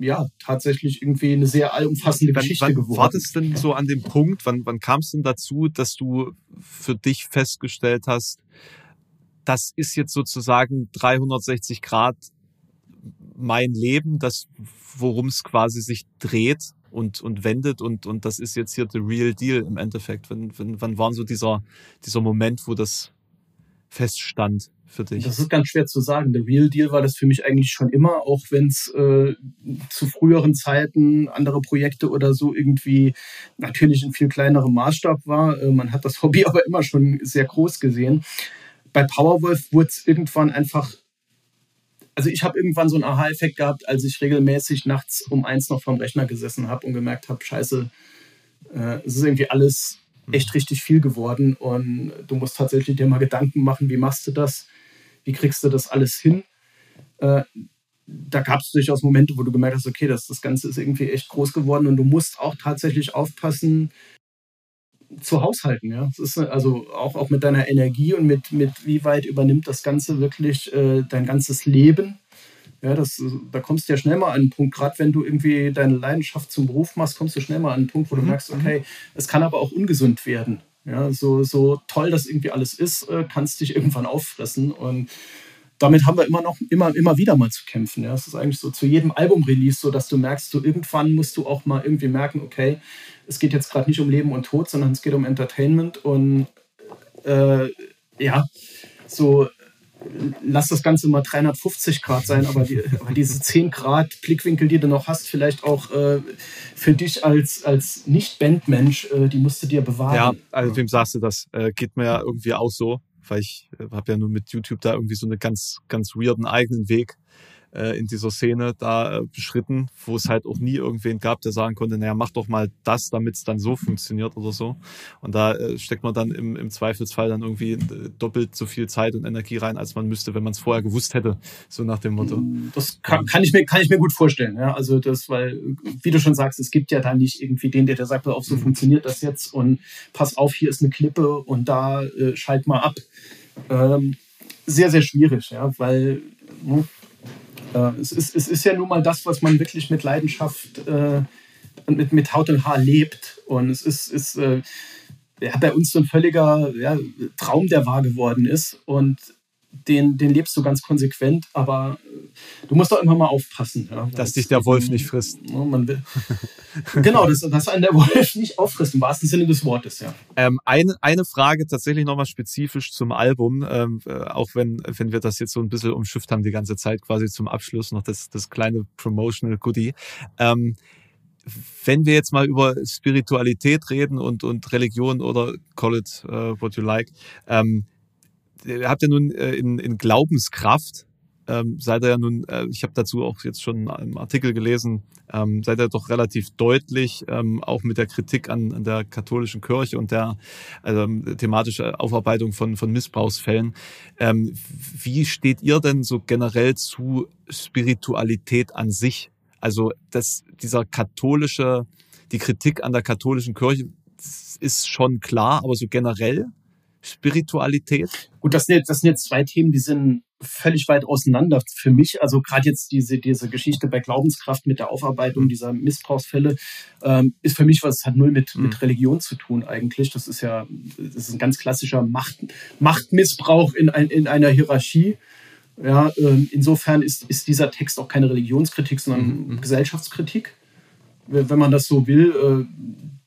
ja, tatsächlich irgendwie eine sehr allumfassende Geschichte geworden. Wann war das denn so an dem Punkt, wann kam es denn dazu, dass du für dich festgestellt hast, das ist jetzt sozusagen 360 Grad mein Leben, das, worum es quasi sich dreht und wendet, und das ist jetzt hier the real deal im Endeffekt. Wann war so dieser Moment, wo das feststand für dich? Das ist ganz schwer zu sagen. Der Real Deal war das für mich eigentlich schon immer, auch wenn es zu früheren Zeiten andere Projekte oder so irgendwie natürlich in viel kleinerem Maßstab war. Man hat das Hobby aber immer schon sehr groß gesehen. Bei Powerwolf wurde es irgendwann einfach, also ich habe irgendwann so einen Aha-Effekt gehabt, als ich regelmäßig nachts um 1 noch vorm Rechner gesessen habe und gemerkt habe, scheiße, es ist irgendwie alles echt richtig viel geworden und du musst tatsächlich dir mal Gedanken machen, wie machst du das, wie kriegst du das alles hin. Da gab es durchaus Momente, wo du gemerkt hast, okay, das Ganze ist irgendwie echt groß geworden und du musst auch tatsächlich aufpassen zu haushalten. Ja? Das ist also auch mit deiner Energie und mit wie weit übernimmt das Ganze wirklich dein ganzes Leben. Ja, da kommst du ja schnell mal an einen Punkt, gerade wenn du irgendwie deine Leidenschaft zum Beruf machst, kommst du schnell mal an einen Punkt, wo du merkst, okay, es kann aber auch ungesund werden. Ja, so toll das irgendwie alles ist, kannst dich irgendwann auffressen. Und damit haben wir immer wieder mal zu kämpfen. Ja, es ist eigentlich so zu jedem Album-Release so, dass du merkst, so irgendwann musst du auch mal irgendwie merken, okay, es geht jetzt gerade nicht um Leben und Tod, sondern es geht um Entertainment und lass das Ganze mal 350 Grad sein, aber diese 10 Grad Blickwinkel, die du noch hast, vielleicht auch für dich als Nicht-Bandmensch, die musst du dir bewahren. Ja, also wem sagst du das? Geht mir ja irgendwie auch so, weil ich habe ja nur mit YouTube da irgendwie so einen ganz, ganz weirden eigenen Weg in dieser Szene da beschritten, wo es halt auch nie irgendwen gab, der sagen konnte, naja, mach doch mal das, damit es dann so funktioniert oder so. Und da steckt man dann im Zweifelsfall dann irgendwie doppelt so viel Zeit und Energie rein, als man müsste, wenn man es vorher gewusst hätte, so nach dem Motto. Das kann ich mir gut vorstellen. Ja? Also das, weil, wie du schon sagst, es gibt ja da nicht irgendwie den, der sagt, pass auf, so funktioniert das jetzt und pass auf, hier ist eine Klippe und da schalt mal ab. Sehr, sehr schwierig, ja, weil es ist ja nun mal das, was man wirklich mit Leidenschaft und mit Haut und Haar lebt. Und es ist bei uns so ein völliger Traum, der wahr geworden ist. Und den lebst du ganz konsequent, aber du musst doch immer mal aufpassen. Ja? Dass dich der Wolf nicht frisst. Genau, dass einen der Wolf nicht auffrisst, im wahrsten Sinne des Wortes. Ja. Eine Frage tatsächlich nochmal spezifisch zum Album, auch wenn wir das jetzt so ein bisschen umschifft haben die ganze Zeit, quasi zum Abschluss noch das kleine Promotional Goodie. Wenn wir jetzt mal über Spiritualität reden und Religion oder call it what you like, ihr habt ja nun in Glaubenskraft, seid ihr ja nun, ich habe dazu auch jetzt schon einen Artikel gelesen, seid ihr doch relativ deutlich, auch mit der Kritik an der katholischen Kirche und der thematische Aufarbeitung von Missbrauchsfällen. Wie steht ihr denn so generell zu Spiritualität an sich? Also die Kritik an der katholischen Kirche ist schon klar, aber so generell? Spiritualität? Gut, das sind jetzt zwei Themen, die sind völlig weit auseinander für mich. Also gerade jetzt diese Geschichte bei Glaubenskraft mit der Aufarbeitung dieser Missbrauchsfälle ist für mich was, hat null mit Religion zu tun eigentlich. Das ist ein ganz klassischer Machtmissbrauch in einer Hierarchie. Ja, insofern ist dieser Text auch keine Religionskritik, sondern Gesellschaftskritik, wenn man das so will.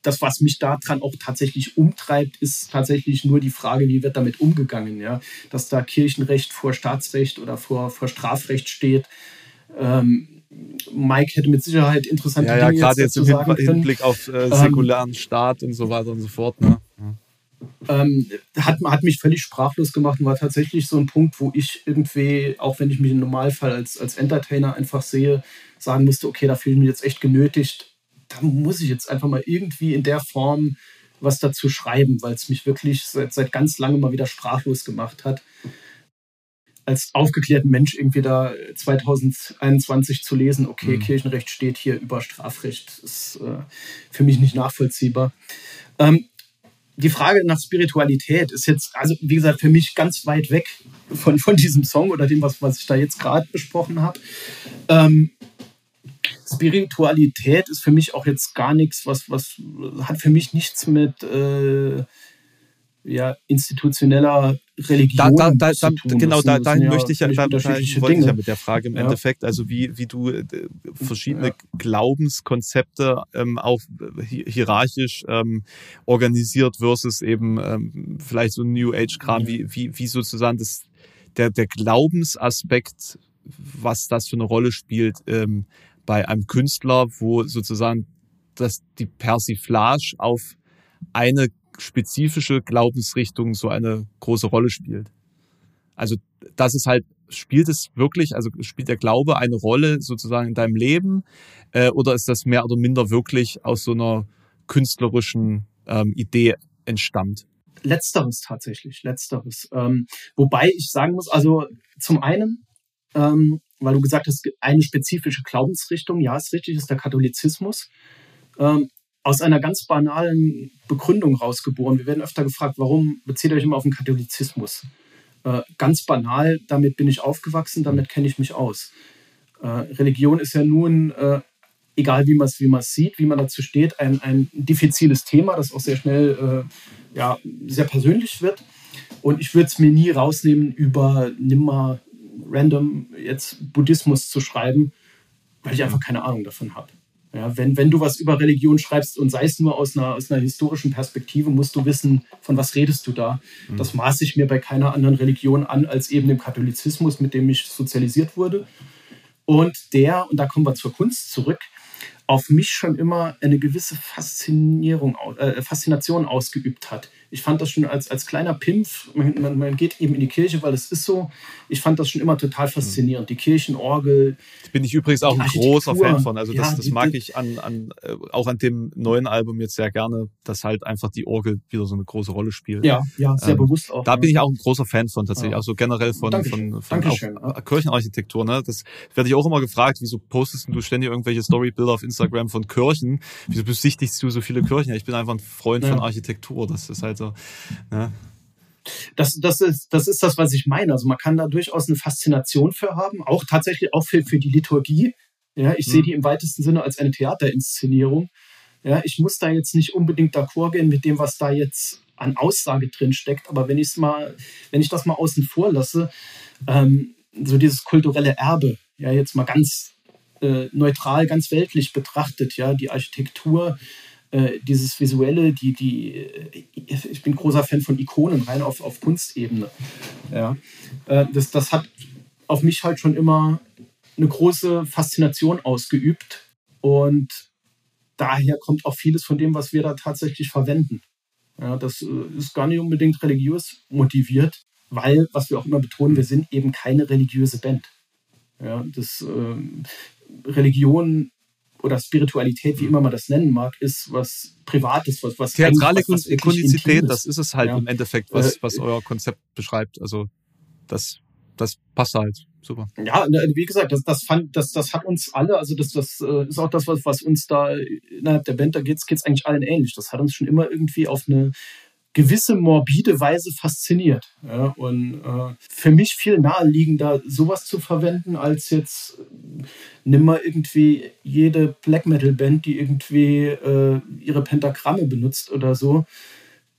Das, was mich daran auch tatsächlich umtreibt, ist tatsächlich nur die Frage, wie wird damit umgegangen, ja? Dass da Kirchenrecht vor Staatsrecht oder vor Strafrecht steht. Mike hätte mit Sicherheit interessante Dinge jetzt dazu sagen können. Ja, gerade jetzt im Hinblick auf säkularen Staat und so weiter und so fort. Ne? Hat mich völlig sprachlos gemacht und war tatsächlich so ein Punkt, wo ich irgendwie, auch wenn ich mich im Normalfall als Entertainer einfach sehe, sagen musste, okay, da fühle ich mich jetzt echt genötigt, da muss ich jetzt einfach mal irgendwie in der Form was dazu schreiben, weil es mich wirklich seit ganz langem mal wieder sprachlos gemacht hat, als aufgeklärten Mensch irgendwie da 2021 zu lesen, okay, Kirchenrecht steht hier über Strafrecht, ist für mich nicht nachvollziehbar. Die Frage nach Spiritualität ist jetzt, also wie gesagt, für mich ganz weit weg von diesem Song oder dem, was ich da jetzt gerade besprochen habe. Spiritualität ist für mich auch jetzt gar nichts, was hat für mich nichts mit ja, institutioneller Religion zu tun. Genau, dahin möchte ich ja mit der Frage im Endeffekt, also wie du verschiedene Glaubenskonzepte auch hierarchisch organisiert versus eben vielleicht so New Age-Kram, wie sozusagen das, der Glaubensaspekt, was das für eine Rolle spielt bei einem Künstler, wo sozusagen dass die Persiflage auf eine spezifische Glaubensrichtung so eine große Rolle spielt. Also das ist halt, spielt der Glaube eine Rolle sozusagen in deinem Leben oder ist das mehr oder minder wirklich aus so einer künstlerischen Idee entstammt? Letzteres tatsächlich. Wobei ich sagen muss, also zum einen, weil du gesagt hast, eine spezifische Glaubensrichtung, ja, ist richtig, ist der Katholizismus. Aus einer ganz banalen Begründung rausgeboren. Wir werden öfter gefragt, warum bezieht euch immer auf den Katholizismus? Ganz banal, damit bin ich aufgewachsen, damit kenne ich mich aus. Religion ist ja nun, egal wie man es sieht, wie man dazu steht, ein diffiziles Thema, das auch sehr schnell sehr persönlich wird. Und ich würde es mir nie rausnehmen, über nimmer random jetzt Buddhismus zu schreiben, weil ich einfach keine Ahnung davon habe. Ja, wenn du was über Religion schreibst und sei es nur aus einer historischen Perspektive, musst du wissen, von was redest du da. Das maße ich mir bei keiner anderen Religion an, als eben dem Katholizismus, mit dem ich sozialisiert wurde. Und da kommen wir zur Kunst zurück, auf mich schon immer eine gewisse Faszination ausgeübt hat. Ich fand das schon als kleiner Pimpf, man geht eben in die Kirche, weil es ist so, ich fand das schon immer total faszinierend. Die Kirchenorgel. Bin ich übrigens auch ein großer Fan von. Also das mag ich auch an dem neuen Album jetzt sehr gerne, dass halt einfach die Orgel wieder so eine große Rolle spielt. Ja, sehr bewusst auch. Da bin ich auch ein großer Fan von tatsächlich, auch so generell von Kirchenarchitektur. Ne? Das werde ich auch immer gefragt, wieso postest du ständig irgendwelche Storybilder auf Instagram von Kirchen? Wieso besichtigst du so viele Kirchen? Ich bin einfach ein Freund von Architektur. Das ist halt so, ne? Das ist das, was ich meine. Also man kann da durchaus eine Faszination für haben, auch tatsächlich auch für die Liturgie. Ja, ich sehe die im weitesten Sinne als eine Theaterinszenierung. Ja, ich muss da jetzt nicht unbedingt d'accord gehen mit dem, was da jetzt an Aussage drin steckt, aber wenn ich das mal außen vor lasse, so dieses kulturelle Erbe, ja, jetzt mal ganz neutral, ganz weltlich betrachtet, ja, die Architektur, dieses Visuelle, ich bin großer Fan von Ikonen, rein auf Kunstebene. Ja. Das hat auf mich halt schon immer eine große Faszination ausgeübt und daher kommt auch vieles von dem, was wir da tatsächlich verwenden. Ja, das ist gar nicht unbedingt religiös motiviert, weil, was wir auch immer betonen, wir sind eben keine religiöse Band. Ja, Religion oder Spiritualität, wie immer man das nennen mag, ist was Privates, was theatrale Ikonizität, das ist es halt im Endeffekt, was euer Konzept beschreibt. Also das passt halt super. Ja, wie gesagt, das hat uns alle, also das ist auch das, was uns da innerhalb der Band, da geht's eigentlich allen ähnlich. Das hat uns schon immer irgendwie auf eine gewisse morbide Weise fasziniert. Ja, und für mich viel naheliegender, sowas zu verwenden, als jetzt nimm mal irgendwie jede Black-Metal-Band, die irgendwie ihre Pentagramme benutzt oder so.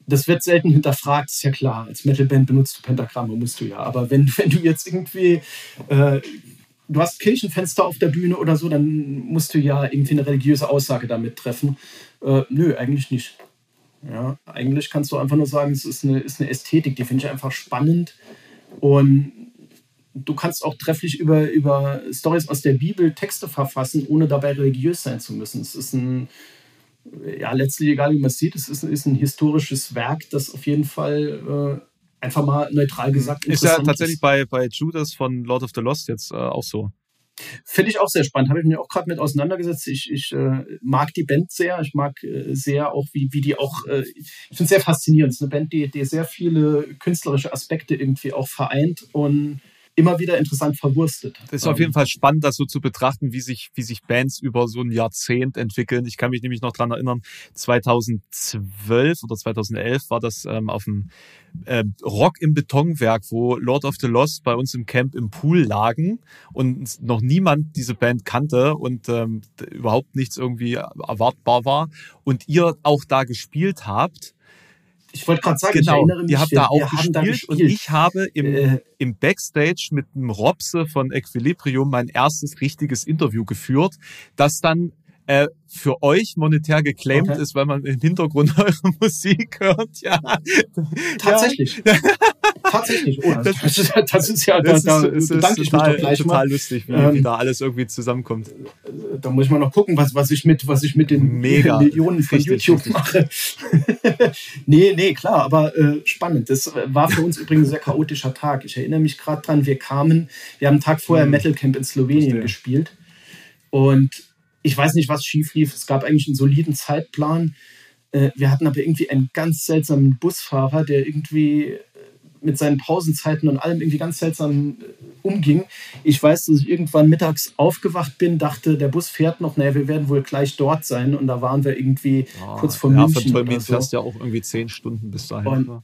Das wird selten hinterfragt, ist ja klar. Als Metal-Band benutzt du Pentagramme, musst du ja. Aber wenn du jetzt irgendwie du hast Kirchenfenster auf der Bühne oder so, dann musst du ja irgendwie eine religiöse Aussage damit treffen. Nö, eigentlich nicht. Ja, eigentlich kannst du einfach nur sagen, es ist eine Ästhetik, die finde ich einfach spannend und du kannst auch trefflich über Storys aus der Bibel Texte verfassen, ohne dabei religiös sein zu müssen. Es ist letztlich egal wie man es sieht, es ist ein historisches Werk, das auf jeden Fall einfach mal neutral gesagt interessant ist. Ja, tatsächlich bei Judas von Lord of the Lost jetzt auch so. Finde ich auch sehr spannend, habe ich mir auch gerade mit auseinandergesetzt. Ich mag die Band sehr, ich mag sehr auch, wie die auch, ich finde es sehr faszinierend. Es ist eine Band, die sehr viele künstlerische Aspekte irgendwie auch vereint und immer wieder interessant verwurstet. Das ist auf jeden Fall spannend, das so zu betrachten, wie sich Bands über so ein Jahrzehnt entwickeln. Ich kann mich nämlich noch daran erinnern, 2012 oder 2011 war das auf dem Rock im Betonwerk, wo Lord of the Lost bei uns im Camp im Pool lagen und noch niemand diese Band kannte und überhaupt nichts irgendwie erwartbar war und ihr auch da gespielt habt. Ich wollte gerade sagen, genau, ich erinnere mich, wir haben da gespielt. Und ich habe im Backstage mit dem Robse von Equilibrium mein erstes richtiges Interview geführt, das dann für euch monetär geclaimed ist, weil man im Hintergrund eure Musik hört. Ja. Tatsächlich. Ja. Tatsächlich. Oh, das ist total lustig, wie da alles irgendwie zusammenkommt. Da muss ich mal noch gucken, was ich mit den Millionen von YouTube mache. nee, klar, aber spannend. Das war für uns übrigens ein sehr chaotischer Tag. Ich erinnere mich gerade dran, wir haben einen Tag vorher Metal Camp in Slowenien gespielt und ich weiß nicht, was schief lief. Es gab eigentlich einen soliden Zeitplan. Wir hatten aber irgendwie einen ganz seltsamen Busfahrer, der irgendwie mit seinen Pausenzeiten und allem irgendwie ganz seltsam umging. Ich weiß, dass ich irgendwann mittags aufgewacht bin, dachte, der Bus fährt noch, naja, wir werden wohl gleich dort sein. Und da waren wir irgendwie kurz vor München. Von Tolmin fährst ja auch irgendwie 10 Stunden bis dahin. Und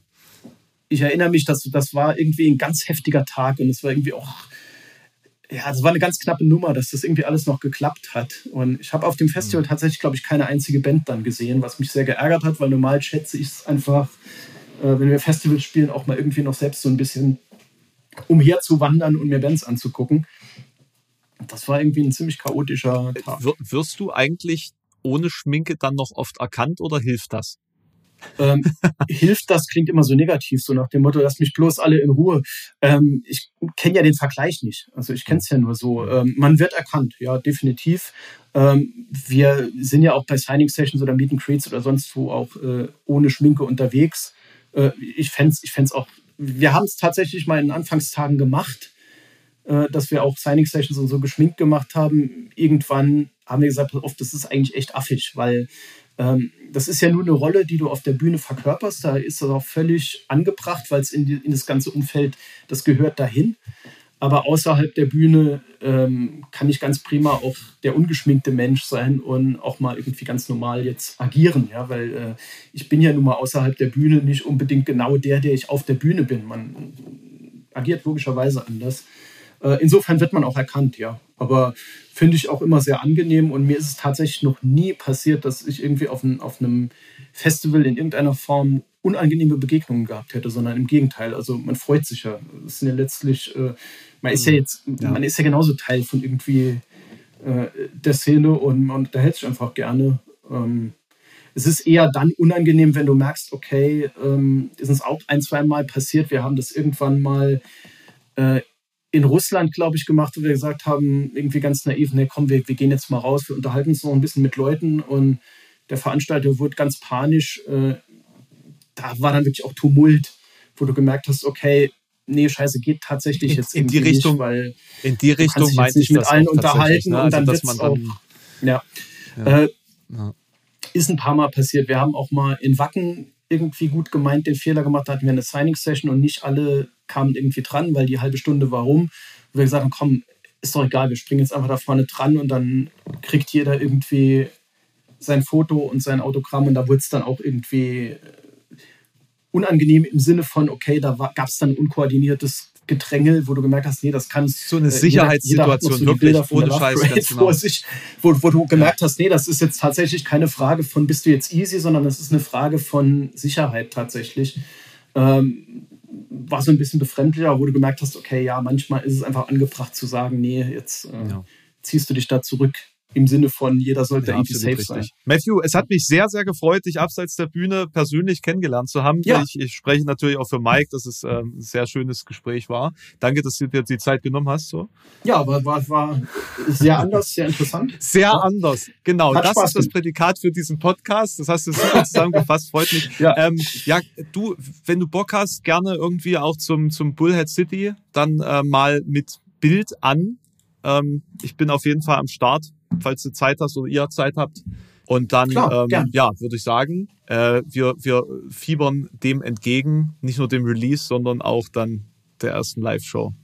ich erinnere mich, dass das war irgendwie ein ganz heftiger Tag und es war irgendwie auch... Ja, das war eine ganz knappe Nummer, dass das irgendwie alles noch geklappt hat. Und ich habe auf dem Festival tatsächlich, glaube ich, keine einzige Band dann gesehen, was mich sehr geärgert hat, weil normal schätze ich es einfach, wenn wir Festivals spielen, auch mal irgendwie noch selbst so ein bisschen umherzuwandern und mir Bands anzugucken. Das war irgendwie ein ziemlich chaotischer Tag. Wirst du eigentlich ohne Schminke dann noch oft erkannt oder hilft das? Hilft das, klingt immer so negativ, so nach dem Motto, lasst mich bloß alle in Ruhe. Ich kenne ja den Vergleich nicht, also ich kenne es ja nur so. Man wird erkannt, ja, definitiv. Wir sind ja auch bei Signing Sessions oder Meet and Creeds oder sonst wo auch ohne Schminke unterwegs. Ich fänd's auch, wir haben es tatsächlich mal in den Anfangstagen gemacht, dass wir auch Signing Sessions und so geschminkt gemacht haben. Irgendwann haben wir gesagt, oft, das ist eigentlich echt affig, weil das ist ja nur eine Rolle, die du auf der Bühne verkörperst. Da ist das auch völlig angebracht, weil es in das ganze Umfeld, das gehört dahin. Aber außerhalb der Bühne kann ich ganz prima auch der ungeschminkte Mensch sein und auch mal irgendwie ganz normal jetzt agieren. Ja? Weil ich bin ja nun mal außerhalb der Bühne nicht unbedingt genau der ich auf der Bühne bin. Man agiert logischerweise anders. Insofern wird man auch erkannt, ja. Aber finde ich auch immer sehr angenehm und mir ist es tatsächlich noch nie passiert, dass ich irgendwie auf einem Festival in irgendeiner Form unangenehme Begegnungen gehabt hätte, sondern im Gegenteil. Also man freut sich ja. Das sind ja letztlich, man ist ja genauso Teil von irgendwie der Szene und man unterhält sich einfach gerne. Es ist eher dann unangenehm, wenn du merkst, okay, ist uns auch ein, zwei Mal passiert, wir haben das irgendwann mal in Russland, glaube ich, gemacht, wo wir gesagt haben, irgendwie ganz naiv, ne, komm, wir gehen jetzt mal raus, wir unterhalten uns noch ein bisschen mit Leuten und der Veranstalter wurde ganz panisch. Da war dann wirklich auch Tumult, wo du gemerkt hast, okay, nee, scheiße, geht tatsächlich jetzt in die Richtung, nicht, weil in die Richtung meint sich mit allen unterhalten, ne? Und dann also, wird es auch... Ja. Ist ein paar Mal passiert. Wir haben auch mal in Wacken irgendwie gut gemeint den Fehler gemacht, da hatten wir eine Signing-Session und nicht alle kamen irgendwie dran, weil die halbe Stunde war rum. Und wir gesagt haben, komm, ist doch egal, wir springen jetzt einfach da vorne dran und dann kriegt jeder irgendwie sein Foto und sein Autogramm und da wurde es dann auch irgendwie unangenehm im Sinne von, okay, da gab es dann unkoordiniertes Gedränge, wo du gemerkt hast, nee, das kann so eine Sicherheitssituation jeder wirklich ohne Scheiß, wo du gemerkt hast, nee, das ist jetzt tatsächlich keine Frage von, bist du jetzt easy, sondern das ist eine Frage von Sicherheit tatsächlich. War so ein bisschen befremdlicher, wo du gemerkt hast, okay, ja, manchmal ist es einfach angebracht zu sagen, nee, jetzt ziehst du dich da zurück. Im Sinne von, jeder sollte irgendwie safe sein. Matthew, es hat mich sehr, sehr gefreut, dich abseits der Bühne persönlich kennengelernt zu haben. Ja. Ich spreche natürlich auch für Mike, dass es ein sehr schönes Gespräch war. Danke, dass du dir die Zeit genommen hast. So. Ja, aber war sehr anders, sehr interessant. Sehr anders, genau. Das ist das Prädikat für diesen Podcast. Das hast du super zusammengefasst, freut mich. Ja. Du, wenn du Bock hast, gerne irgendwie auch zum Bullhead City, dann mal mit Bild an. Ich bin auf jeden Fall am Start. Falls du Zeit hast oder ihr Zeit habt. Und dann, würde ich sagen, wir fiebern dem entgegen, nicht nur dem Release, sondern auch dann der ersten Live-Show.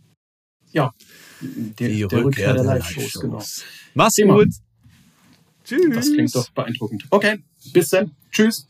Ja, die Rückkehr der Live-Shows, genau. Mach's gut. Tschüss. Das klingt doch beeindruckend. Okay, bis dann. Tschüss.